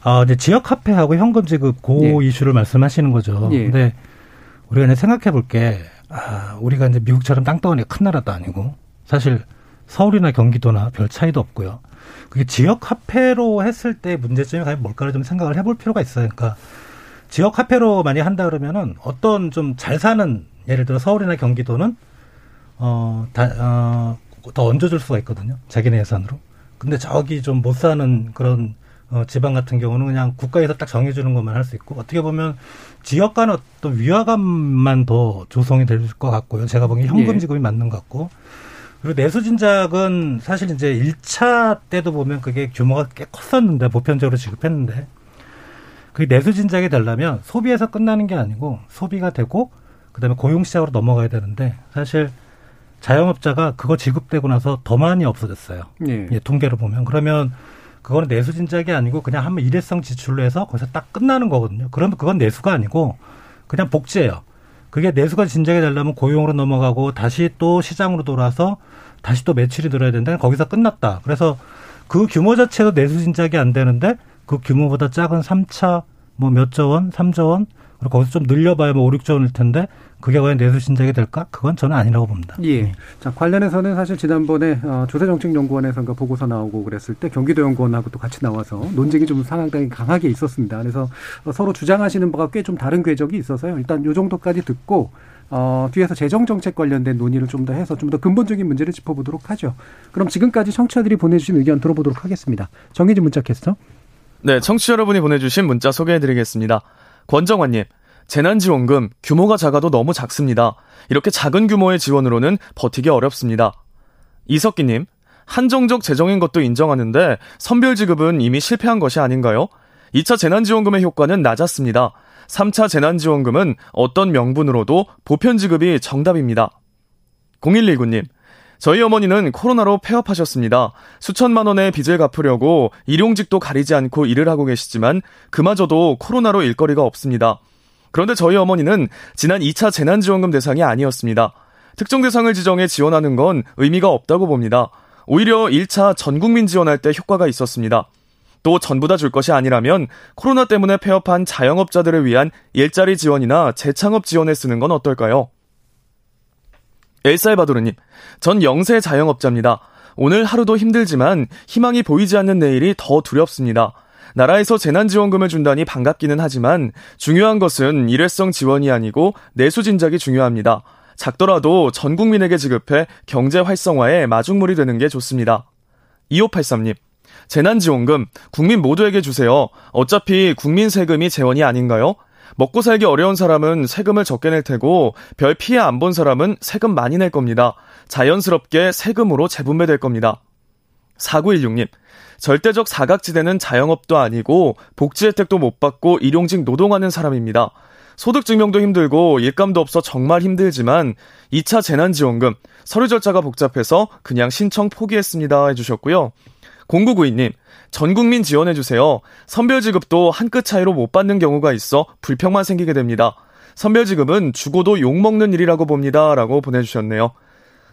아, 이제 지역 화폐하고 현금 지급 고 네. 이슈를 말씀하시는 거죠. 네. 근데 우리가 이제 생각해 볼 게 아, 우리가 이제 미국처럼 땅덩어리가 큰 나라도 아니고 사실 서울이나 경기도나 별 차이도 없고요. 그게 지역 화폐로 했을 때 문제점이 과연 뭘까를 좀 생각을 해볼 필요가 있어요. 그러니까 지역 화폐로 많이 한다 그러면은 어떤 좀 잘 사는 예를 들어 서울이나 경기도는 어, 다, 어, 더 얹어줄 수가 있거든요. 자기네 예산으로. 근데 저기 좀 못 사는 그런 어, 지방 같은 경우는 그냥 국가에서 딱 정해주는 것만 할 수 있고 어떻게 보면 지역 간 어떤 위화감만 더 조성이 될 것 같고요. 제가 보기엔 현금 지급이 예. 맞는 것 같고. 그리고 내수진작은 사실 이제 일 차 때도 보면 그게 규모가 꽤 컸었는데, 보편적으로 지급했는데, 그게 내수진작이 되려면 소비에서 끝나는 게 아니고 소비가 되고, 그 다음에 고용시장으로 넘어가야 되는데, 사실 자영업자가 그거 지급되고 나서 더 많이 없어졌어요. 예. 예, 통계로 보면. 그러면 그거는 내수진작이 아니고 그냥 한번 일회성 지출로 해서 거기서 딱 끝나는 거거든요. 그러면 그건 내수가 아니고 그냥 복지예요. 그게 내수가 진작에 되려면 고용으로 넘어가고 다시 또 시장으로 돌아서 다시 또 매출이 늘어야 된다는 거기서 끝났다. 그래서 그 규모 자체도 내수 진작이 안 되는데 그 규모보다 작은 삼 차 뭐 몇 조 원, 삼조 원 거기서 좀 늘려봐야 뭐 오, 육조 원일 텐데 그게 과연 내수 신작이 될까? 그건 저는 아니라고 봅니다. 예. 네. 자, 관련해서는 사실 지난번에 조세정책연구원에서 보고서 나오고 그랬을 때 경기도 연구원하고 또 같이 나와서 논쟁이 좀 상당히 강하게 있었습니다. 그래서 서로 주장하시는 바가 꽤 좀 다른 궤적이 있어서요. 일단 요 정도까지 듣고 어, 뒤에서 재정정책 관련된 논의를 좀 더 해서 좀 더 근본적인 문제를 짚어보도록 하죠. 그럼 지금까지 청취자들이 보내주신 의견 들어보도록 하겠습니다. 정혜진 문자캐스터. 네, 청취자 여러분이 보내주신 문자 소개해드리겠습니다. 권정환님, 재난지원금 규모가 작아도 너무 작습니다. 이렇게 작은 규모의 지원으로는 버티기 어렵습니다. 이석기님, 한정적 재정인 것도 인정하는데 선별지급은 이미 실패한 것이 아닌가요? 이 차 재난지원금의 효과는 낮았습니다. 삼 차 재난지원금은 어떤 명분으로도 보편지급이 정답입니다. 공일일구님, 저희 어머니는 코로나로 폐업하셨습니다. 수천만 원의 빚을 갚으려고 일용직도 가리지 않고 일을 하고 계시지만 그마저도 코로나로 일거리가 없습니다. 그런데 저희 어머니는 지난 이 차 재난지원금 대상이 아니었습니다. 특정 대상을 지정해 지원하는 건 의미가 없다고 봅니다. 오히려 일 차 전국민 지원할 때 효과가 있었습니다. 또 전부 다 줄 것이 아니라면 코로나 때문에 폐업한 자영업자들을 위한 일자리 지원이나 재창업 지원에 쓰는 건 어떨까요? 엘살바도르님, 전 영세 자영업자입니다. 오늘 하루도 힘들지만 희망이 보이지 않는 내일이 더 두렵습니다. 나라에서 재난지원금을 준다니 반갑기는 하지만 중요한 것은 일회성 지원이 아니고 내수 진작이 중요합니다. 작더라도 전 국민에게 지급해 경제 활성화에 마중물이 되는 게 좋습니다. 이오팔삼님, 재난지원금 국민 모두에게 주세요. 어차피 국민 세금이 재원이 아닌가요? 먹고 살기 어려운 사람은 세금을 적게 낼 테고 별 피해 안 본 사람은 세금 많이 낼 겁니다. 자연스럽게 세금으로 재분배될 겁니다. 사구일육님, 절대적 사각지대는 자영업도 아니고 복지 혜택도 못 받고 일용직 노동하는 사람입니다. 소득 증명도 힘들고 일감도 없어 정말 힘들지만 이 차 재난지원금 서류 절차가 복잡해서 그냥 신청 포기했습니다 해주셨고요. 공구구이님, 전국민 지원해주세요. 선별지급도 한 끗 차이로 못 받는 경우가 있어 불평만 생기게 됩니다. 선별지급은 죽어도 욕먹는 일이라고 봅니다. 라고 보내주셨네요.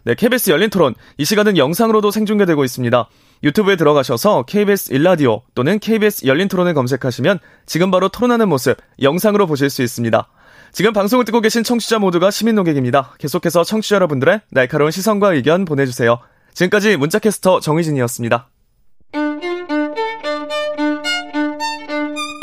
네, 케이비에스 열린 토론, 이 시간은 영상으로도 생중계되고 있습니다. 유튜브에 들어가셔서 케이비에스 일라디오 또는 케이비에스 열린 토론을 검색하시면 지금 바로 토론하는 모습 영상으로 보실 수 있습니다. 지금 방송을 듣고 계신 청취자 모두가 시민 논객입니다. 계속해서 청취자 여러분들의 날카로운 시선과 의견 보내주세요. 지금까지 문자캐스터 정희진이었습니다.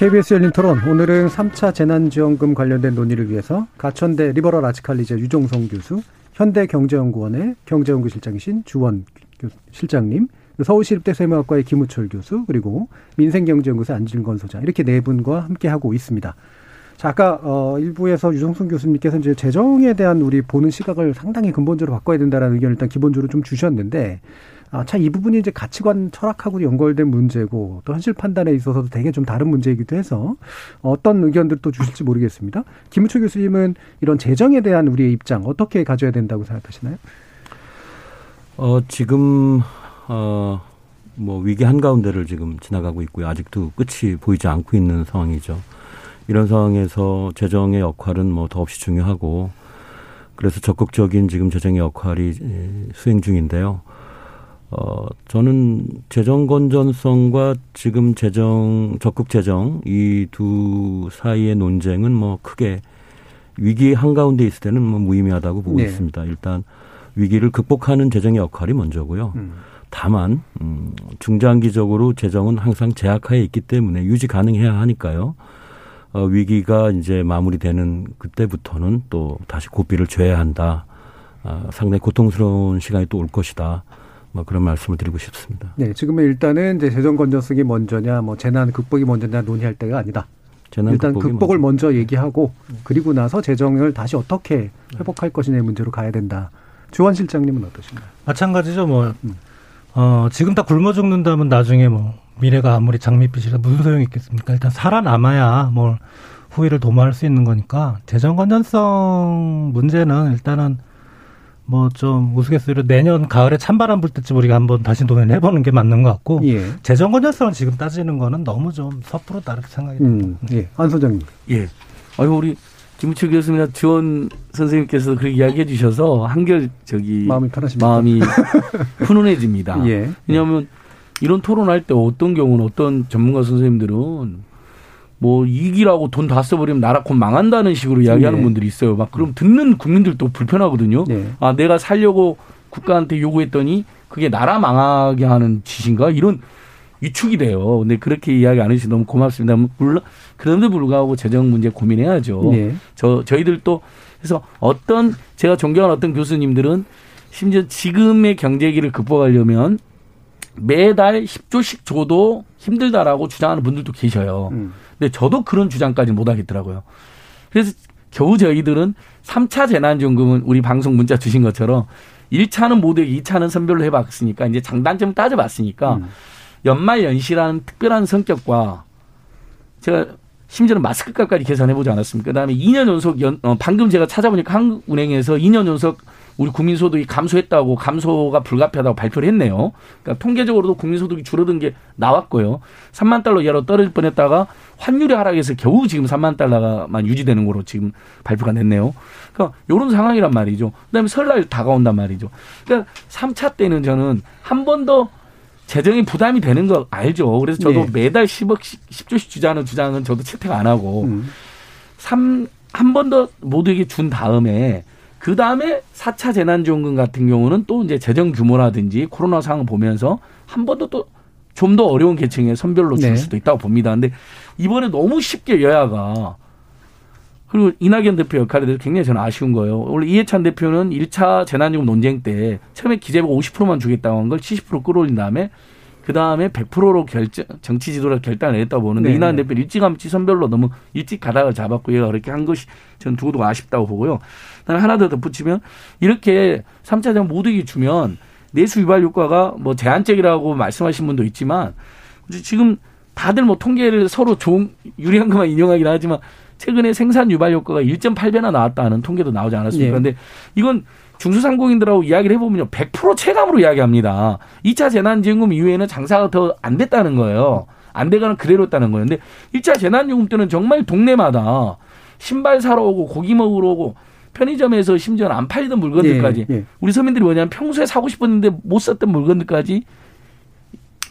케이비에스 열린 토론, 오늘은 삼 차 재난지원금 관련된 논의를 위해서 가천대 리버럴 아츠칼리제 유정성 교수, 현대경제연구원의 경제연구실장이신 주원 실장님, 서울시립대 세무학과의 김우철 교수, 그리고 민생경제연구소 안진걸 소장, 이렇게 네 분과 함께하고 있습니다. 자, 아까 어, 일부에서 유정성 교수님께서 이제 재정에 대한 우리 보는 시각을 상당히 근본적으로 바꿔야 된다라는 의견을 일단 기본적으로 좀 주셨는데, 아, 참 이 부분이 이제 가치관 철학하고 연결된 문제고 또 현실 판단에 있어서도 되게 좀 다른 문제이기도 해서 어떤 의견들 또 주실지 모르겠습니다. 김우철 교수님은 이런 재정에 대한 우리의 입장 어떻게 가져야 된다고 생각하시나요? 어, 지금 어, 뭐 위기 한가운데를 지금 지나가고 있고요. 아직도 끝이 보이지 않고 있는 상황이죠. 이런 상황에서 재정의 역할은 뭐 더없이 중요하고 그래서 적극적인 지금 재정의 역할이 수행 중인데요. 어, 저는 재정 건전성과 지금 재정, 적극 재정, 이 두 사이의 논쟁은 뭐 크게 위기 한가운데 있을 때는 뭐 무의미하다고 보고 네. 있습니다. 일단 위기를 극복하는 재정의 역할이 먼저고요. 음. 다만, 음, 중장기적으로 재정은 항상 제약하에 있기 때문에 유지 가능해야 하니까요. 어, 위기가 이제 마무리되는 그때부터는 또 다시 고삐를 죄야 한다. 아, 상당히 고통스러운 시간이 또 올 것이다. 뭐 그런 말씀을 드리고 싶습니다. 네, 지금은 일단은 이제 재정 건전성이 먼저냐, 뭐 재난 극복이 먼저냐 논의할 때가 아니다. 재난 일단 극복을 먼저. 먼저 얘기하고 그리고 나서 재정을 다시 어떻게 회복할 것이냐의 문제로 가야 된다. 주원 실장님은 어떠신가요? 마찬가지죠. 뭐 어, 지금 다 굶어 죽는다면 나중에 뭐 미래가 아무리 장밋빛이라 무슨 소용이 있겠습니까? 일단 살아남아야 뭘 후회를 도모할 수 있는 거니까 재정 건전성 문제는 일단은 뭐 좀 우스갯소리로 내년 가을에 찬바람 불 때쯤 우리가 한번 다시 돈을 내보는 게 맞는 것 같고 예. 재정 건전성을 지금 따지는 거는 너무 좀 섣부르다 이렇게 생각이 듭니다. 음, 예. 안 소장님. 예. 아유 우리 김우철 교수님이나 주원 선생님께서 그렇게 이야기해 주셔서 한결 저기 마음이 편하십니까? 마음이 훈훈해집니다. 예. 왜냐하면 이런 토론할 때 어떤 경우는 어떤 전문가 선생님들은 뭐 이기라고 돈 다 써버리면 나라 곧 망한다는 식으로 이야기하는 네. 분들이 있어요. 막 그럼 듣는 국민들도 불편하거든요. 네. 아 내가 살려고 국가한테 요구했더니 그게 나라 망하게 하는 짓인가 이런 위축이 돼요. 근데 그렇게 이야기 안 해주셔서 너무 고맙습니다. 물론 그런데 불구하고 재정 문제 고민해야죠. 네. 저 저희들도 그래서 어떤 제가 존경하는 어떤 교수님들은 심지어 지금의 경제기를 극복하려면 매달 십조씩 줘도 힘들다라고 주장하는 분들도 계셔요. 음. 근데 저도 그런 주장까지는 못하겠더라고요. 그래서 겨우 저희들은 삼 차 재난지원금은 우리 방송 문자 주신 것처럼 일 차는 모두에게 이 차는 선별로 해봤으니까 이제 장단점을 따져봤으니까 음. 연말연시라는 특별한 성격과 제가 심지어는 마스크값까지 계산해보지 않았습니까? 그다음에 이 년 연속 연, 어, 방금 제가 찾아보니까 한국은행에서 이 년 연속 우리 국민소득이 감소했다고 감소가 불가피하다고 발표를 했네요. 그러니까 통계적으로도 국민소득이 줄어든 게 나왔고요. 삼만 달러 이하로 떨어질 뻔했다가 환율이 하락해서 겨우 지금 삼만 달러만 유지되는 거로 지금 발표가 됐네요. 그러니까 이런 상황이란 말이죠. 그다음에 설날 다가온단 말이죠. 그러니까 삼 차 때는 저는 한 번 더 재정이 부담이 되는 거 알죠. 그래서 저도 네. 매달 십억씩, 십조씩 주자는 주장은 저도 채택 안 하고 음. 한 번 더 모두에게 준 다음에 그 다음에 사 차 재난지원금 같은 경우는 또 이제 재정 규모라든지 코로나 상황을 보면서 한 번 더 또 좀 더 어려운 계층에 선별로 줄 네. 수도 있다고 봅니다. 근데 이번에 너무 쉽게 여야가 그리고 이낙연 대표 역할에 대해서 굉장히 저는 아쉬운 거예요. 원래 이해찬 대표는 일 차 재난지원금 논쟁 때 처음에 기재부가 오십 퍼센트만 주겠다고 한 걸 칠십 퍼센트 끌어올린 다음에 그 다음에 백 퍼센트로 결정, 정치 지도를 결단을 했다고 보는데 네. 이낙연 대표는 일찌감치 선별로 너무 일찍 가닥을 잡았고 얘가 그렇게 한 것이 저는 두고두고 아쉽다고 보고요. 그다음에 하나 더 덧붙이면 이렇게 삼 차 재정 모두에게 주면 내수 유발 효과가 뭐 제한적이라고 말씀하신 분도 있지만 지금 다들 뭐 통계를 서로 좋은 유리한 것만 인용하긴 하지만 최근에 생산 유발 효과가 일 점 팔 배나 나왔다는 통계도 나오지 않았습니까? 네. 그런데 이건 중소상공인들하고 이야기를 해보면요. 백 퍼센트 체감으로 이야기합니다. 이 차 재난지원금 이후에는 장사가 더 안 됐다는 거예요. 안 되거나 그대로 했다는 거예요. 그런데 일 차 재난지원금 때는 정말 동네마다 신발 사러 오고 고기 먹으러 오고 편의점에서 심지어는 안 팔리던 물건들까지 예, 예. 우리 서민들이 뭐냐면 평소에 사고 싶었는데 못 샀던 물건들까지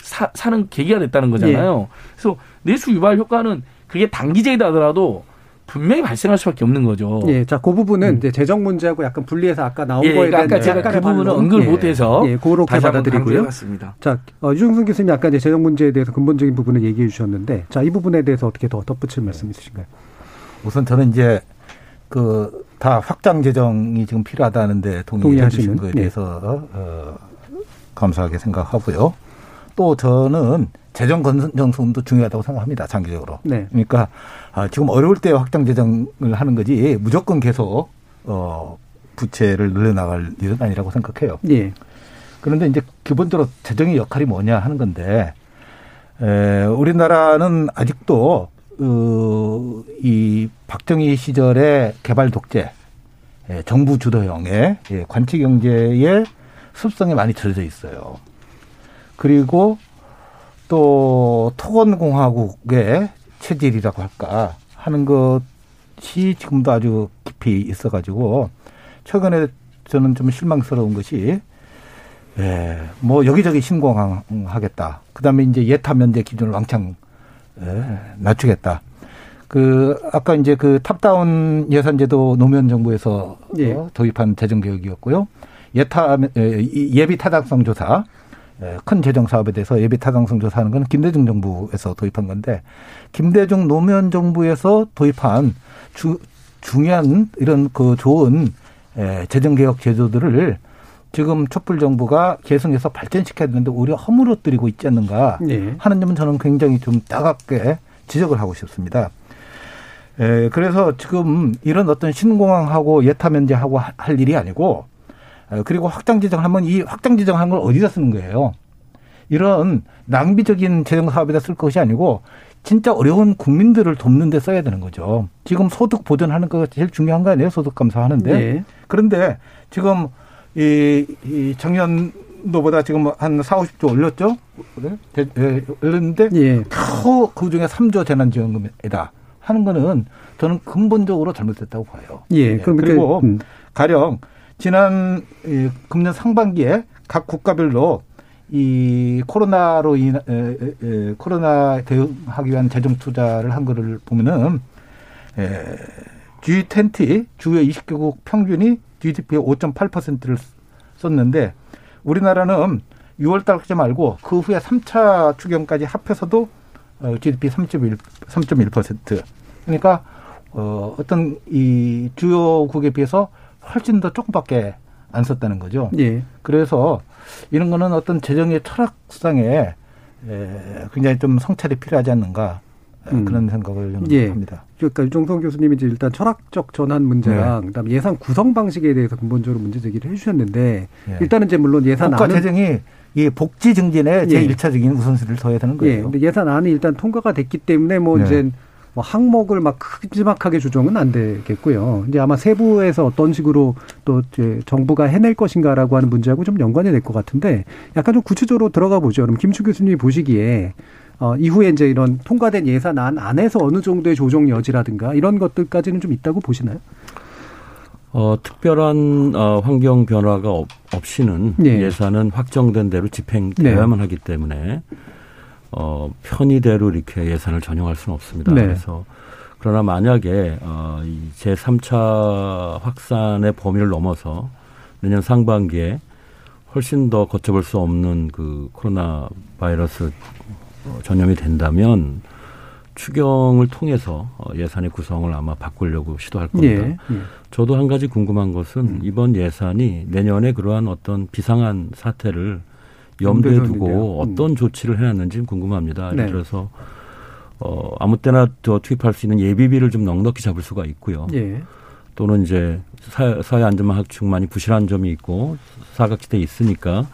사, 사는 계기가 됐다는 거잖아요. 예. 그래서 내수 유발 효과는 그게 단기적이다 하더라도 분명히 발생할 수밖에 없는 거죠. 예, 자, 그 부분은 음. 이제 재정 문제하고 약간 분리해서 아까 나온 예, 거에 대한 아까 제가 그 부분은 언급을 예, 못해서 예, 그렇게 받아들이고요. 자, 어, 유정성 교수님이 아까 이제 재정 문제에 대해서 근본적인 부분을 얘기해 주셨는데, 자, 이 부분에 대해서 어떻게 더 덧붙일 말씀 있으신가요? 우선 저는 이제 그 다 확장 재정이 지금 필요하다는데 동의해 주신 거에 대해서 예. 어, 감사하게 생각하고요. 또 저는 재정 건전성도 중요하다고 생각합니다. 장기적으로. 네. 그러니까 지금 어려울 때 확장 재정을 하는 거지 무조건 계속 어, 부채를 늘려나갈 일은 아니라고 생각해요. 예. 그런데 이제 기본적으로 재정의 역할이 뭐냐 하는 건데 에, 우리나라는 아직도 어, 이 박정희 시절의 개발 독재, 예, 정부 주도형의 예, 관치 경제의 습성이 많이 젖어 있어요. 그리고 또 토건공화국의 체질이라고 할까 하는 것이 지금도 아주 깊이 있어가지고 최근에 저는 좀 실망스러운 것이 예, 뭐 여기저기 신공항하겠다. 그다음에 이제 예타 면제 기준을 왕창 예, 낮추겠다. 그 아까 이제 그 탑다운 예산제도 노무현 정부에서 예. 도입한 재정개혁이었고요. 예타 예비 타당성 조사. 큰 재정 사업에 대해서 예비 타당성 조사하는 건 김대중 정부에서 도입한 건데 김대중 노무현 정부에서 도입한 주, 중요한 이런 그 좋은 재정 개혁 제도들을 지금 촛불 정부가 계승해서 발전시켜야 되는데 오히려 허물어뜨리고 있지 않는가 네. 하는 점은 저는 굉장히 좀 따갑게 지적을 하고 싶습니다. 에, 그래서 지금 이런 어떤 신공항하고 예타 면제하고 할 일이 아니고 그리고 확장 지정하면 이 확장 지정한 걸 어디다 쓰는 거예요? 이런 낭비적인 재정 사업에다 쓸 것이 아니고 진짜 어려운 국민들을 돕는 데 써야 되는 거죠. 지금 소득 보전하는 거가 제일 중요한 거 아니에요? 소득 감사하는데. 네. 그런데 지금 이, 이 작년도보다 지금 한 사오십조 올렸죠? 올렸는데 네. 겨우 그중에 삼조 재난지원금이다 하는 거는 저는 근본적으로 잘못됐다고 봐요. 예. 네. 그리고 음. 가령 지난 금년 상반기에 각 국가별로 이 코로나로 인 코로나 대응하기 위한 재정 투자를 한 거를 보면은 지 이십 주요 이십 개국 평균이 지디피의 오 점 팔 퍼센트를 썼는데 우리나라는 유월달까지 말고 그 후에 삼 차 추경까지 합해서도 지디피 삼 점 일 퍼센트 그러니까 어 어떤 이 주요국에 비해서 훨씬 더 조금밖에 안 썼다는 거죠. 예. 그래서 이런 거는 어떤 재정의 철학상에 굉장히 좀 성찰이 필요하지 않는가 음. 그런 생각을 예. 합니다. 그러니까 유정성 교수님이 이제 일단 철학적 전환 문제랑 네. 그다음 예산 구성 방식에 대해서 근본적으로 문제 제기를 해주셨는데 예. 일단은 이제 물론 예산 국가 재정이 이 복지 증진에 제 일 차적인 예. 우선순위를 둬야 되는 거예요. 예. 근데 예산안이 일단 통과가 됐기 때문에 뭐 네. 이제 뭐 항목을 막 큼지막하게 조정은 안 되겠고요. 이제 아마 세부에서 어떤 식으로 또 이제 정부가 해낼 것인가라고 하는 문제하고 좀 연관이 될 것 같은데 약간 좀 구체적으로 들어가 보죠. 그럼 김추 교수님이 보시기에 어, 이후에 이제 이런 통과된 예산안 안에서 어느 정도의 조정 여지라든가 이런 것들까지는 좀 있다고 보시나요? 어, 특별한 어, 환경 변화가 없, 없이는 네. 예산은 확정된 대로 집행되어야만 네. 하기 때문에. 어, 편의대로 이렇게 예산을 전용할 수는 없습니다. 네. 그래서, 그러나 만약에, 어, 이 제삼 차 확산의 범위를 넘어서 내년 상반기에 훨씬 더 거쳐볼 수 없는 그 코로나 바이러스 전염이 된다면 추경을 통해서 예산의 구성을 아마 바꾸려고 시도할 겁니다. 예. 예. 저도 한 가지 궁금한 것은 이번 예산이 내년에 그러한 어떤 비상한 사태를 염두에 두고 음. 어떤 조치를 해놨는지 궁금합니다. 예를 들어서 어, 아무 때나 더 투입할 수 있는 예비비를 좀 넉넉히 잡을 수가 있고요. 예. 또는 이제 사회, 사회 안전망 확충만이 부실한 점이 있고 사각지대에 있으니까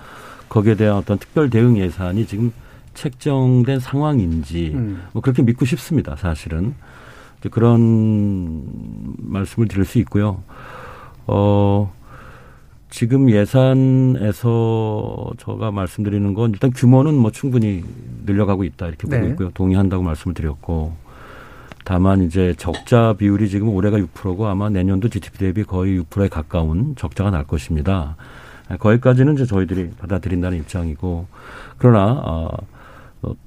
거기에 대한 어떤 특별 대응 예산이 지금 책정된 상황인지 음. 뭐 그렇게 믿고 싶습니다. 사실은 이제 그런 말씀을 드릴 수 있고요. 어. 지금 예산에서 제가 말씀드리는 건 일단 규모는 뭐 충분히 늘려가고 있다 이렇게 보고 네. 있고요. 동의한다고 말씀을 드렸고 다만 이제 적자 비율이 지금 올해가 육 퍼센트고 아마 내년도 지디피 대비 거의 육 퍼센트에 가까운 적자가 날 것입니다. 거기까지는 이제 저희들이 받아들인다는 입장이고 그러나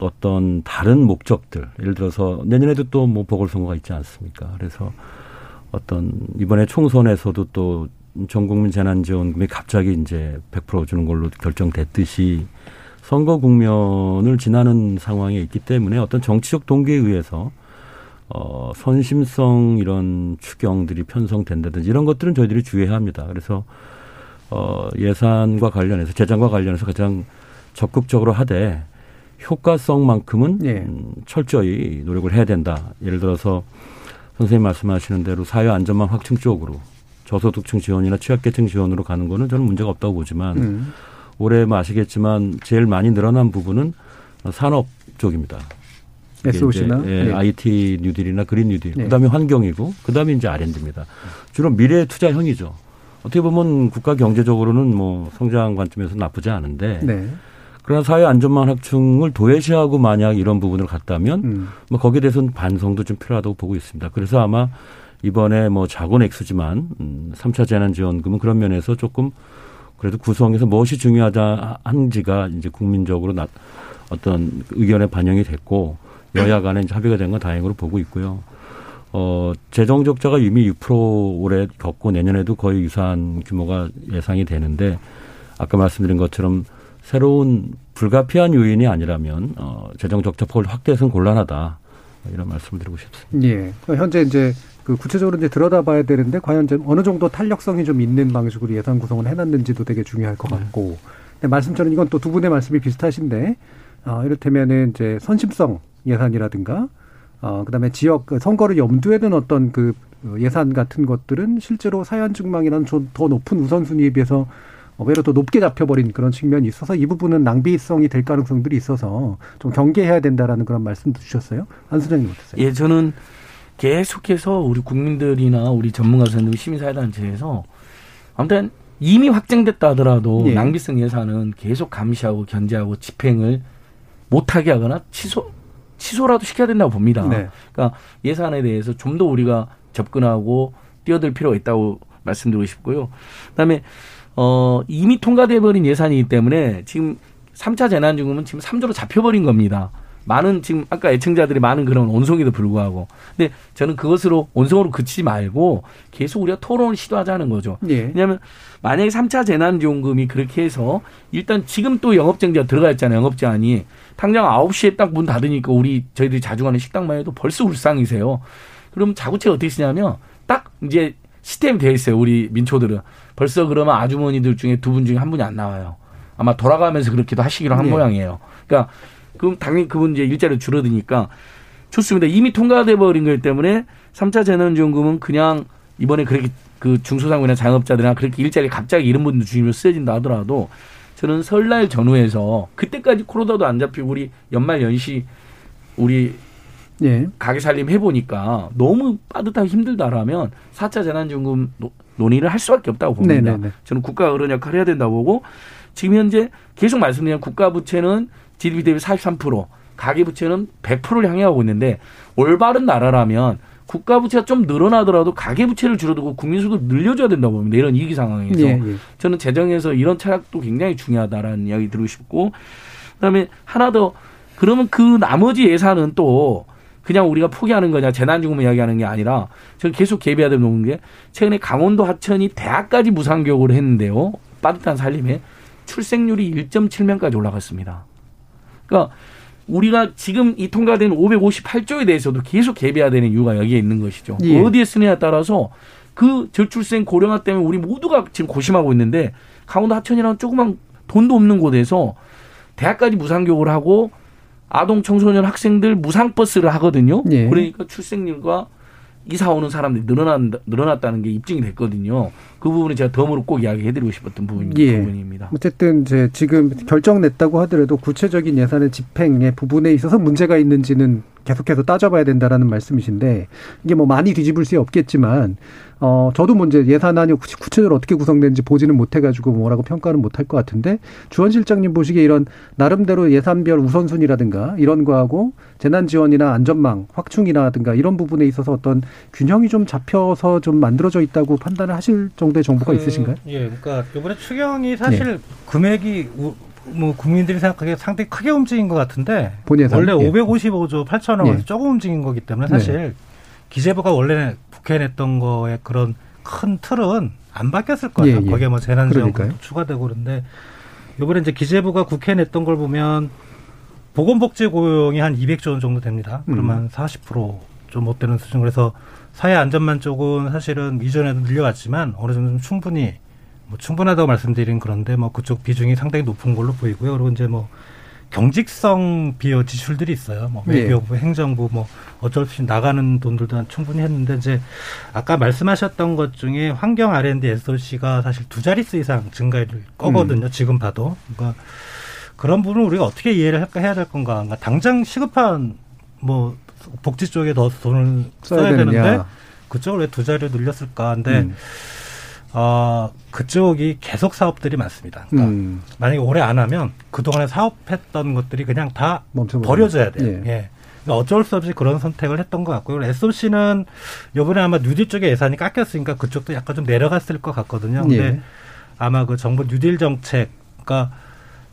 어떤 다른 목적들 예를 들어서 내년에도 또 뭐 보궐선거가 있지 않습니까? 그래서 어떤 이번에 총선에서도 또 전국민 재난지원금이 갑자기 이제 백 퍼센트 주는 걸로 결정됐듯이 선거 국면을 지나는 상황에 있기 때문에 어떤 정치적 동기에 의해서 어, 선심성 이런 추경들이 편성된다든지 이런 것들은 저희들이 주의해야 합니다. 그래서 어, 예산과 관련해서 재정과 관련해서 가장 적극적으로 하되 효과성만큼은 네. 철저히 노력을 해야 된다. 예를 들어서 선생님 말씀하시는 대로 사회 안전망 확충 쪽으로 저소득층 지원이나 취약계층 지원으로 가는 거는 저는 문제가 없다고 보지만 음. 올해 뭐 아시겠지만 제일 많이 늘어난 부분은 산업 쪽입니다. 에스오씨나 예, 네. 아이티 뉴딜이나 그린 뉴딜. 네. 그다음에 환경이고 그다음에 이제 알앤디입니다. 주로 미래 투자형이죠. 어떻게 보면 국가 경제적으로는 뭐 성장 관점에서 나쁘지 않은데 네. 그러나 사회 안전망 확충을 도외시하고 만약 이런 부분을 갔다면 음. 뭐 거기에 대해서는 반성도 좀 필요하다고 보고 있습니다. 그래서 아마 이번에 뭐 작은 액수지만 삼 차 재난지원금은 그런 면에서 조금 그래도 구성에서 무엇이 중요하한지가 이제 국민적으로 나, 어떤 의견에 반영이 됐고 여야 간에 이제 합의가 된 건 다행으로 보고 있고요. 어, 재정적자가 이미 육 퍼센트 올해 겪고 내년에도 거의 유사한 규모가 예상이 되는데 아까 말씀드린 것처럼 새로운 불가피한 요인이 아니라면 어, 재정적자 폭을 확대해서는 곤란하다. 이런 말씀을 드리고 싶습니다. 예. 현재 이제 그 구체적으로 이제 들여다봐야 되는데 과연 이제 어느 정도 탄력성이 좀 있는 방식으로 예산 구성을 해놨는지도 되게 중요할 것 같고. 네. 말씀처럼 이건 또 두 분의 말씀이 비슷하신데, 어, 이를테면은 이제 선심성 예산이라든가, 어, 그 다음에 지역 선거를 염두에 둔 어떤 그 예산 같은 것들은 실제로 사회안전망이라는 좀 더 높은 우선순위에 비해서 오히려 또 높게 잡혀버린 그런 측면이 있어서 이 부분은 낭비성이 될 가능성들이 있어서 좀 경계해야 된다라는 그런 말씀도 주셨어요. 안 소장님 어떠세요? 예, 저는 계속해서 우리 국민들이나 우리 전문가선생님 시민사회단체에서 아무튼 이미 확정됐다 하더라도 예. 낭비성 예산은 계속 감시하고 견제하고 집행을 못하게 하거나 취소, 취소라도 시켜야 된다고 봅니다. 네. 그러니까 예산에 대해서 좀 더 우리가 접근하고 뛰어들 필요가 있다고 말씀드리고 싶고요. 그다음에 어, 이미 통과돼버린 예산이기 때문에 지금 삼 차 재난지원금은 지금 삼 조로 잡혀버린 겁니다. 많은 지금 아까 애청자들이 많은 그런 온성에도 불구하고. 근데 저는 그것으로 온성으로 그치지 말고 계속 우리가 토론을 시도하자는 거죠. 예. 왜냐하면 만약에 삼 차 재난지원금이 그렇게 해서 일단 지금 또 영업정지가 들어가 있잖아요. 영업제한이. 당장 아홉 시에 딱 문 닫으니까 우리 저희들이 자주 가는 식당만 해도 벌써 울상이세요. 그럼 자구책 어떻게 쓰냐면 딱 이제 시스템이 되어 있어요. 우리 민초들은. 벌써 그러면 아주머니들 중에 두 분 중에 한 분이 안 나와요. 아마 돌아가면서 그렇게도 하시기로 한 네. 모양이에요. 그러니까 그럼 당연히 그분 이제 일자리가 줄어드니까 좋습니다. 이미 통과돼 버린 것 때문에 삼 차 재난지원금은 그냥 이번에 그렇게 그 중소상공이나 자영업자들이나 그렇게 일자리 갑자기 이런 분들 중이면 쓰여진다 하더라도 저는 설날 전후에서 그때까지 코로나도 안 잡히고 우리 연말 연시 우리 네. 가게 살림 해보니까 너무 빠듯하고 힘들다라면 사 차 재난지원금 논의를 할 수밖에 없다고 봅니다. 네네네. 저는 국가가 그런 역할을 해야 된다고 보고 지금 현재 계속 말씀드린 국가 부채는 지디피 대비 사십삼 퍼센트, 가계 부채는 백 퍼센트를 향해가고 있는데 올바른 나라라면 국가 부채가 좀 늘어나더라도 가계 부채를 줄여두고 국민 소득을 늘려줘야 된다고 봅니다. 이런 위기 상황에서. 예, 예. 저는 재정에서 이런 철학도 굉장히 중요하다라는 이야기 드리고 싶고 그다음에 하나 더 그러면 그 나머지 예산은 또 그냥 우리가 포기하는 거냐 재난지원금 이야기하는 게 아니라 저는 계속 개비하다 놓은 게 최근에 강원도 하천이 대학까지 무상교육을 했는데요. 빠듯한 살림에 출생률이 일 점 칠 명까지 올라갔습니다. 그러니까 우리가 지금 이 통과된 오백오십팔 조에 대해서도 계속 개비해야 되는 이유가 여기에 있는 것이죠. 예. 어디에 쓰느냐에 따라서 그 저출생 고령화 때문에 우리 모두가 지금 고심하고 있는데 강원도 하천이라는 조그만 돈도 없는 곳에서 대학까지 무상교육을 하고 아동, 청소년, 학생들 무상버스를 하거든요. 예. 그러니까 출생률과 이사 오는 사람들이 늘어난, 늘어났다는 게 입증이 됐거든요. 그 부분은 제가 덤으로 꼭 이야기해드리고 싶었던 부분입니다. 예. 부분입니다. 어쨌든 이제 지금 결정 냈다고 하더라도 구체적인 예산의 집행의 부분에 있어서 문제가 있는지는 계속해서 따져봐야 된다라는 말씀이신데 이게 뭐 많이 뒤집을 수 없겠지만 어 저도 문제 예산안이 구체적으로 어떻게 구성되는지 보지는 못해가지고 뭐라고 평가는 못할 것 같은데 주원 실장님 보시기에 이런 나름대로 예산별 우선순위라든가 이런 거하고 재난지원이나 안전망 확충이라든가 이런 부분에 있어서 어떤 균형이 좀 잡혀서 좀 만들어져 있다고 판단을 하실 정도의 정보가 그, 있으신가요? 예, 그러니까 이번에 추경이 사실 네. 금액이 우, 뭐 국민들이 생각하기에 상당히 크게 움직인 것 같은데 본예산, 원래 예. 오백오십오 조 팔천억 원에서 예. 조금 움직인 거기 때문에 사실 네. 기재부가 원래 국회냈던 거에 그런 큰 틀은 안 바뀌었을 거예요. 예, 예. 거기에 뭐 재난지원금도 추가되고 그런데 이번에 이제 기재부가 국회냈던 걸 보면 보건복지 고용이 한 이백조 원 정도 됩니다. 그러면 음. 사십 퍼센트 좀 못 되는 수준. 그래서 사회 안전망 쪽은 사실은 이전에도 늘려왔지만 어느 정도 좀 충분히 뭐 충분하다고 말씀드린 그런데 뭐 그쪽 비중이 상당히 높은 걸로 보이고요. 그리고 이제 뭐 경직성 비어 지출들이 있어요. 뭐 외교부, 네. 행정부 뭐 어쩔 수 없이 나가는 돈들도 충분히 했는데 이제 아까 말씀하셨던 것 중에 환경 알앤디 에스오씨가 사실 두 자릿수 이상 증가를 거거든요. 음. 지금 봐도. 그러니까 그런 부분을 우리가 어떻게 이해를 할까 해야 될 건가. 그러니까 당장 시급한 뭐 복지 쪽에 더 돈을 써야, 써야 되는데 그쪽을 왜 두 자리로 늘렸을까. 근데 음. 어, 그쪽이 계속 사업들이 많습니다. 그러니까 음. 만약에 올해 안 하면 그동안에 사업했던 것들이 그냥 다 멈춰버리네. 버려져야 돼요. 예. 예. 그러니까 어쩔 수 없이 그런 선택을 했던 것 같고요. 에스오씨는 이번에 아마 뉴딜 쪽에 예산이 깎였으니까 그쪽도 약간 좀 내려갔을 것 같거든요. 근데 예. 아마 그 정부 뉴딜 정책, 그러니까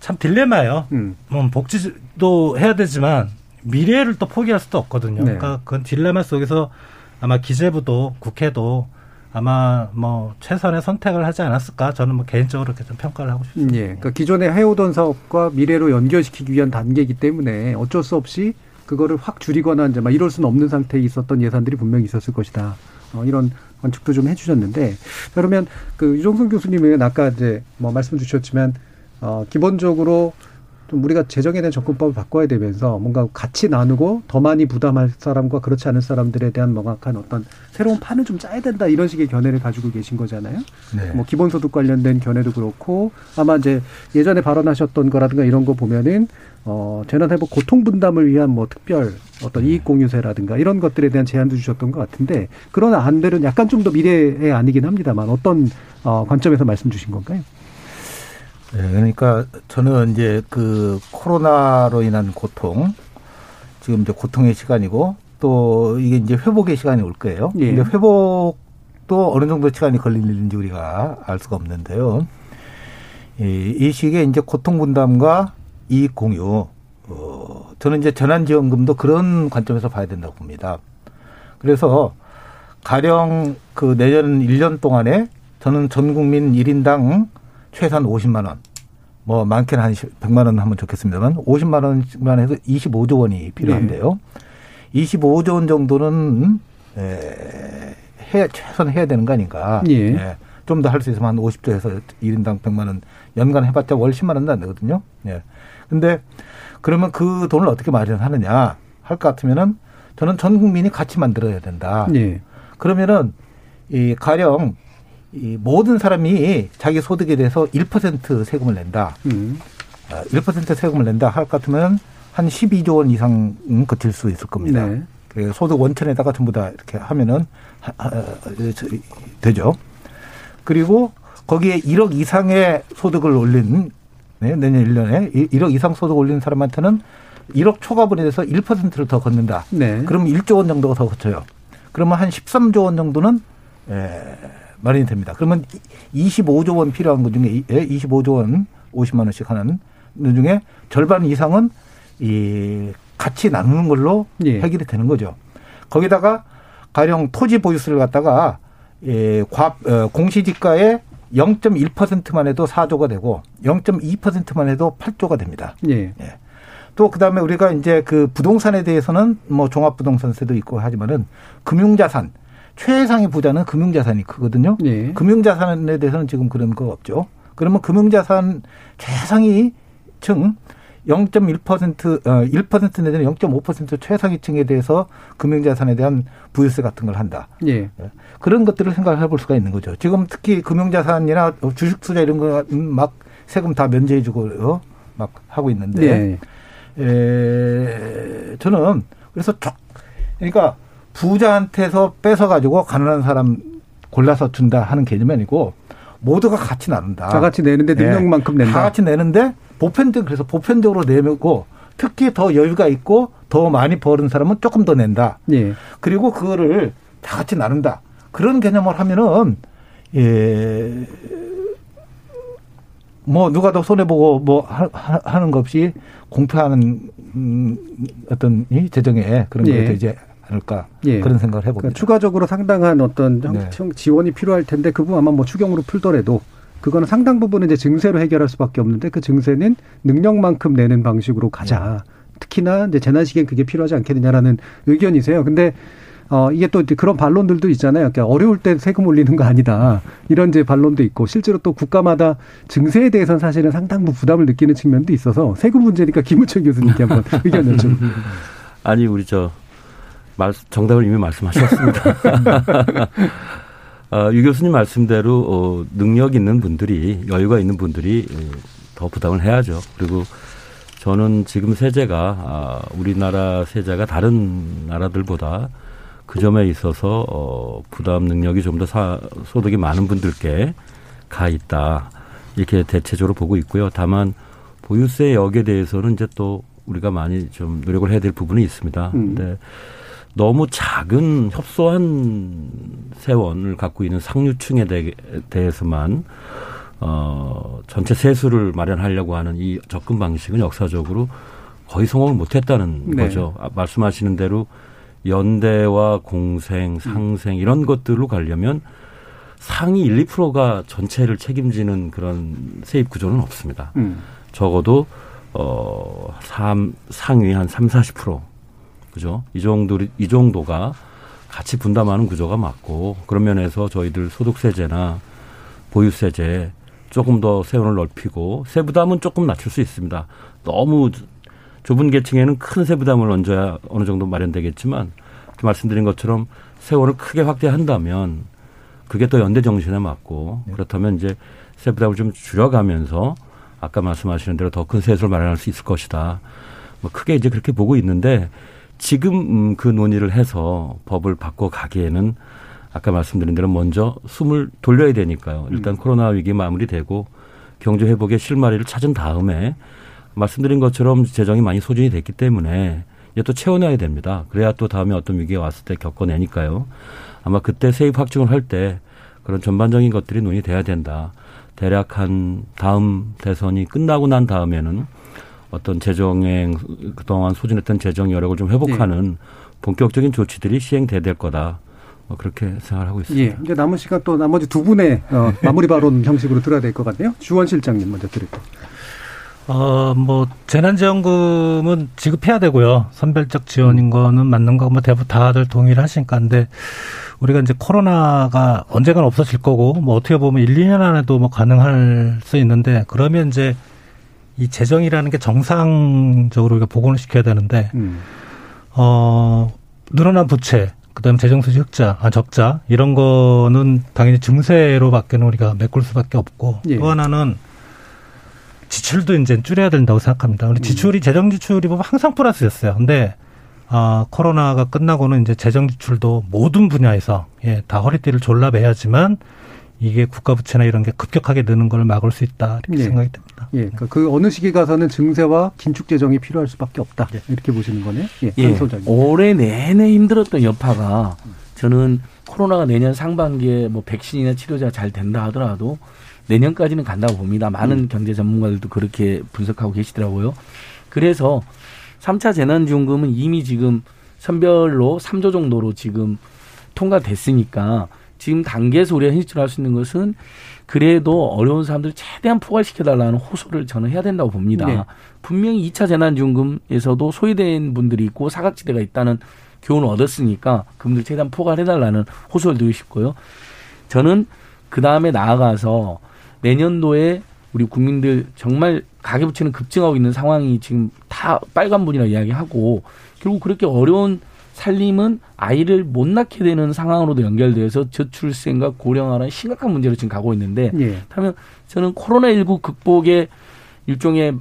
참 딜레마예요. 음. 뭐 복지도 해야 되지만 미래를 또 포기할 수도 없거든요. 네. 그러니까 그 딜레마 속에서 아마 기재부도 국회도 아마 뭐 최선의 선택을 하지 않았을까 저는 뭐 개인적으로 이렇게 좀 평가를 하고 싶습니다. 예, 그러니까 기존에 해오던 사업과 미래로 연결시키기 위한 단계이기 때문에 어쩔 수 없이 그거를 확 줄이거나 이제 막 이럴 수는 없는 상태에 있었던 예산들이 분명히 있었을 것이다. 어, 이런 관측도 좀 해주셨는데 그러면 그 유정성 교수님은 아까 이제 뭐 말씀 주셨지만 어, 기본적으로 좀 우리가 재정에 대한 접근법을 바꿔야 되면서 뭔가 같이 나누고 더 많이 부담할 사람과 그렇지 않은 사람들에 대한 명확한 어떤 새로운 판을 좀 짜야 된다, 이런 식의 견해를 가지고 계신 거잖아요. 네. 뭐 기본소득 관련된 견해도 그렇고 아마 이제 예전에 발언하셨던 거라든가 이런 거 보면은 어 재난회복 고통 분담을 위한 뭐 특별 어떤 이익 공유세라든가 이런 것들에 대한 제안도 주셨던 것 같은데, 그런 안들은 약간 좀 더 미래의 아니긴 합니다만 어떤 어, 관점에서 말씀 주신 건가요? 예, 네, 그러니까 저는 이제 그 코로나로 인한 고통, 지금 이제 고통의 시간이고 또 이게 이제 회복의 시간이 올 거예요. 예. 근데 회복도 어느 정도 시간이 걸리는지 우리가 알 수가 없는데요. 이, 이 시기에 이제 고통 분담과 이익 공유, 어, 저는 이제 재난지원금도 그런 관점에서 봐야 된다고 봅니다. 그래서 가령 그 내년 일 년 동안에 저는 전 국민 일 인당 최소한 오십만 원, 뭐 많게는 한 백만 원 하면 좋겠습니다만 오십만 원만 해서 이십오조 원이 필요한데요. 네. 이십오조 원 정도는 에, 해, 최소한 해야 되는 거 아닌가. 예. 예, 좀 더 할 수 있으면 한 오십조 해서 일 인당 백만 원, 연간 해봤자 월 십만 원도 안 되거든요. 예. 근데 그러면 그 돈을 어떻게 마련하느냐 할 것 같으면은 저는 전 국민이 같이 만들어야 된다. 예. 그러면은 이 가령 이 모든 사람이 자기 소득에 대해서 일 퍼센트 세금을 낸다. 음. 일 퍼센트 세금을 낸다 할 것 같으면 한 십이조 원 이상 거칠 수 있을 겁니다. 네. 그래서 소득 원천에다가 전부 다 이렇게 하면은 되죠. 그리고 거기에 일억 이상의 소득을 올린, 네, 내년 일 년에 일억 이상 소득 올린 사람한테는 일억 초과분에 대해서 일 퍼센트를 더 걷는다. 네. 그러면 일조 원 정도가 더 거쳐요. 그러면 한 십삼조 원 정도는 에, 마련이 됩니다. 그러면 이십오조 원 필요한 것 중에 이십오조 원 오십만 원씩 하는 것 중에 절반 이상은 이 같이 나누는 걸로 예. 해결이 되는 거죠. 거기다가 가령 토지 보유세를 갖다가 예, 과, 어, 공시지가의 영점일 퍼센트만 해도 사조가 되고 영점이 퍼센트만 해도 팔조가 됩니다. 예. 예. 또 그다음에 우리가 이제 그 부동산에 대해서는 뭐 종합부동산세도 있고 하지만은 금융자산, 최상의 부자는 금융자산이 크거든요. 네. 금융자산에 대해서는 지금 그런 거 없죠. 그러면 금융자산 최상위층 영점일 퍼센트, 일 퍼센트 내지는 영점오 퍼센트 최상위층에 대해서 금융자산에 대한 부유세 같은 걸 한다. 네. 그런 것들을 생각을 해볼 수가 있는 거죠. 지금 특히 금융자산이나 주식 투자 이런 거 막 세금 다 면제해 주고 막 하고 있는데. 네. 에, 저는 그래서 쭉, 그러니까 부자한테서 뺏어가지고 가난한 사람 골라서 준다 하는 개념이 아니고 모두가 같이 나눈다. 다 같이 내는데 능력만큼 네. 낸다. 다 같이 내는데 보편적, 그래서 보편적으로 내고 특히 더 여유가 있고 더 많이 버는 사람은 조금 더 낸다. 예. 그리고 그거를 다 같이 나눈다. 그런 개념을 하면은 예, 뭐 누가 더 손해보고 뭐 하는 것 없이 공표하는 어떤 이 재정에 그런 것도 예. 이제 그럴까 예. 그런 생각을 해봅니다. 그러니까 추가적으로 상당한 어떤 네. 지원이 필요할 텐데 그 부분 아마 뭐 추경으로 풀더라도 그거는 상당 부분은 이제 증세로 해결할 수밖에 없는데 그 증세는 능력만큼 내는 방식으로 가자. 네. 특히나 이제 재난 시기엔 그게 필요하지 않겠느냐라는 의견이세요. 근데 어 이게 또 그런 반론들도 있잖아요. 그러니까 어려울 때 세금 올리는 거 아니다. 이런 이제 반론도 있고 실제로 또 국가마다 증세에 대해서는 사실은 상당 부분 부담을 느끼는 측면도 있어서 세금 문제니까 김우철 교수님께 한번 의견 여쭤보겠습니다. 아니 우리 저. 말, 정답을 이미 말씀하셨습니다. 어, 유 교수님 말씀대로 어, 능력 있는 분들이, 여유가 있는 분들이 더 부담을 해야죠. 그리고 저는 지금 세제가 아, 우리나라 세제가 다른 나라들보다 그 점에 있어서 어, 부담 능력이 좀 더 소득이 많은 분들께 가 있다. 이렇게 대체적으로 보고 있고요. 다만 보유세 역에 대해서는 이제 또 우리가 많이 좀 노력을 해야 될 부분이 있습니다. 그런데 음. 너무 작은 협소한 세원을 갖고 있는 상류층에 대, 대해서만 어, 전체 세수를 마련하려고 하는 이 접근 방식은 역사적으로 거의 성공을 못했다는 네. 거죠. 아, 말씀하시는 대로 연대와 공생, 상생 이런 것들로 가려면 상위 일, 이 퍼센트가 전체를 책임지는 그런 세입 구조는 없습니다. 음. 적어도 어, 삼, 상위 한 삼, 사십 퍼센트. 그죠? 이 정도, 이 정도가 같이 분담하는 구조가 맞고, 그런 면에서 저희들 소득세제나 보유세제, 조금 더 세원을 넓히고 세부담은 조금 낮출 수 있습니다. 너무 좁은 계층에는 큰 세부담을 얹어야 어느 정도 마련되겠지만 말씀드린 것처럼 세원을 크게 확대한다면 그게 또 연대 정신에 맞고 그렇다면 이제 세부담을 좀 줄여가면서 아까 말씀하시는 대로 더 큰 세수를 마련할 수 있을 것이다. 뭐 크게 이제 그렇게 보고 있는데 지금 그 논의를 해서 법을 바꿔가기에는 아까 말씀드린 대로 먼저 숨을 돌려야 되니까요. 일단 음. 코로나 위기 마무리되고 경제 회복의 실마리를 찾은 다음에 말씀드린 것처럼 재정이 많이 소진이 됐기 때문에 이제 또 채워놔야 됩니다. 그래야 또 다음에 어떤 위기가 왔을 때 겪어내니까요. 아마 그때 세입 확충을 할 때 그런 전반적인 것들이 논의돼야 된다. 대략 한 다음 대선이 끝나고 난 다음에는 어떤 재정에 그동안 소진했던 재정 여력을 좀 회복하는 네. 본격적인 조치들이 시행돼야 될 거다. 그렇게 생각을 하고 있습니다. 예, 이제 남은 시간 또 나머지 두 분의 어, 마무리 발언 형식으로 들어야 될 것 같네요. 주원 실장님 먼저 드릴게요. 어, 뭐 재난지원금은 지급해야 되고요. 선별적 지원인 거는 맞는 거 뭐 대부분 다들 동의를 하시니까. 근데 우리가 이제 코로나가 언젠간 없어질 거고 뭐 어떻게 보면 일, 이 년 안에도 뭐 가능할 수 있는데 그러면 이제 이 재정이라는 게 정상적으로 우리가 복원을 시켜야 되는데 음. 어, 늘어난 부채 그다음에 재정수지 흑자, 아, 적자 이런 거는 당연히 증세로 밖에는 우리가 메꿀 수밖에 없고 예. 또 하나는 지출도 이제 줄여야 된다고 생각합니다. 우리 지출이 음. 재정 지출이 보면 항상 플러스였어요. 근데 아, 코로나가 끝나고는 이제 재정 지출도 모든 분야에서 예, 다 허리띠를 졸라매야지만 이게 국가 부채나 이런 게 급격하게 느는 걸 막을 수 있다 이렇게 예. 생각이 듭니다. 예, 그러니까 그 어느 시기 가서는 증세와 긴축 재정이 필요할 수밖에 없다 예. 이렇게 보시는 거네요. 예, 예. 올해 내내 힘들었던 여파가 저는 코로나가 내년 상반기에 뭐 백신이나 치료제가 잘 된다 하더라도 내년까지는 간다고 봅니다. 많은 음. 경제 전문가들도 그렇게 분석하고 계시더라고요. 그래서 삼 차 재난지원금은 이미 지금 선별로 삼조 정도로 지금 통과됐으니까. 지금 단계에서 우리가 현실적으로 할 수 있는 것은 그래도 어려운 사람들 최대한 포괄시켜달라는 호소를 저는 해야 된다고 봅니다. 네. 분명히 이 차 재난지원금에서도 소외된 분들이 있고 사각지대가 있다는 교훈을 얻었으니까 그분들 최대한 포괄해달라는 호소를 드리고 싶고요. 저는 그다음에 나아가서 내년도에 우리 국민들 정말 가계부채는 급증하고 있는 상황이 지금 다 빨간불이라 이야기하고 결국 그렇게 어려운 살림은 아이를 못 낳게 되는 상황으로도 연결돼서 저출생과 고령화라는 심각한 문제로 지금 가고 있는데 예. 그러면 저는 코로나십구 극복의 일종의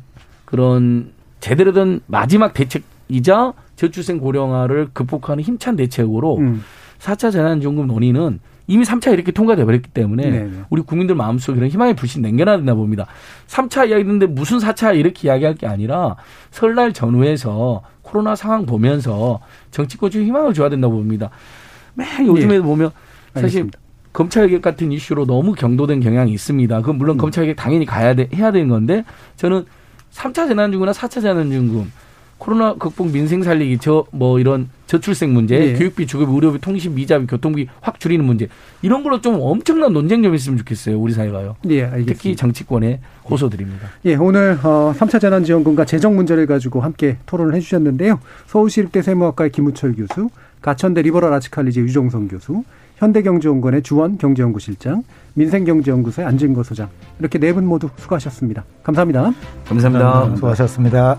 그런 제대로 된 마지막 대책이자 저출생 고령화를 극복하는 힘찬 대책으로 음. 사 차 재난지원금 논의는 이미 삼 차 이렇게 통과되어버렸기 때문에 네네. 우리 국민들 마음속에 이런 희망의 불씨 남겨놔야 된다 봅니다. 삼 차 이야기인데 무슨 사 차 이렇게 이야기할 게 아니라 설날 전후에서 코로나 상황 보면서 정치권 중 희망을 줘야 된다 봅니다. 맨 요즘에 예. 보면 사실 알겠습니다. 검찰개혁 같은 이슈로 너무 경도된 경향이 있습니다. 그건 물론 음. 검찰개혁 당연히 가야 돼, 해야 되는 건데 저는 삼 차 재난지원금이나 사 차 재난지원금 코로나 극복 민생 살리기 저 뭐 이런 저출생 문제 예. 교육비 주급 의료비 통신비 미자비 교통비 확 줄이는 문제 이런 걸로 좀 엄청난 논쟁점이 있으면 좋겠어요. 우리 사회가요. 예, 알겠습니다. 특히 정치권에 호소드립니다. 예, 오늘 삼 차 재난지원금과 재정 문제를 가지고 함께 토론을 해주셨는데요. 서울시립대 세무학과의 김우철 교수 가천대 리버럴 아츠칼리지 유정성 교수 현대경제연구원의 주원 경제연구실장 민생경제연구소의 안진걸 소장 이렇게 네 분 모두 수고하셨습니다. 감사합니다. 감사합니다. 감사합니다. 수고하셨습니다.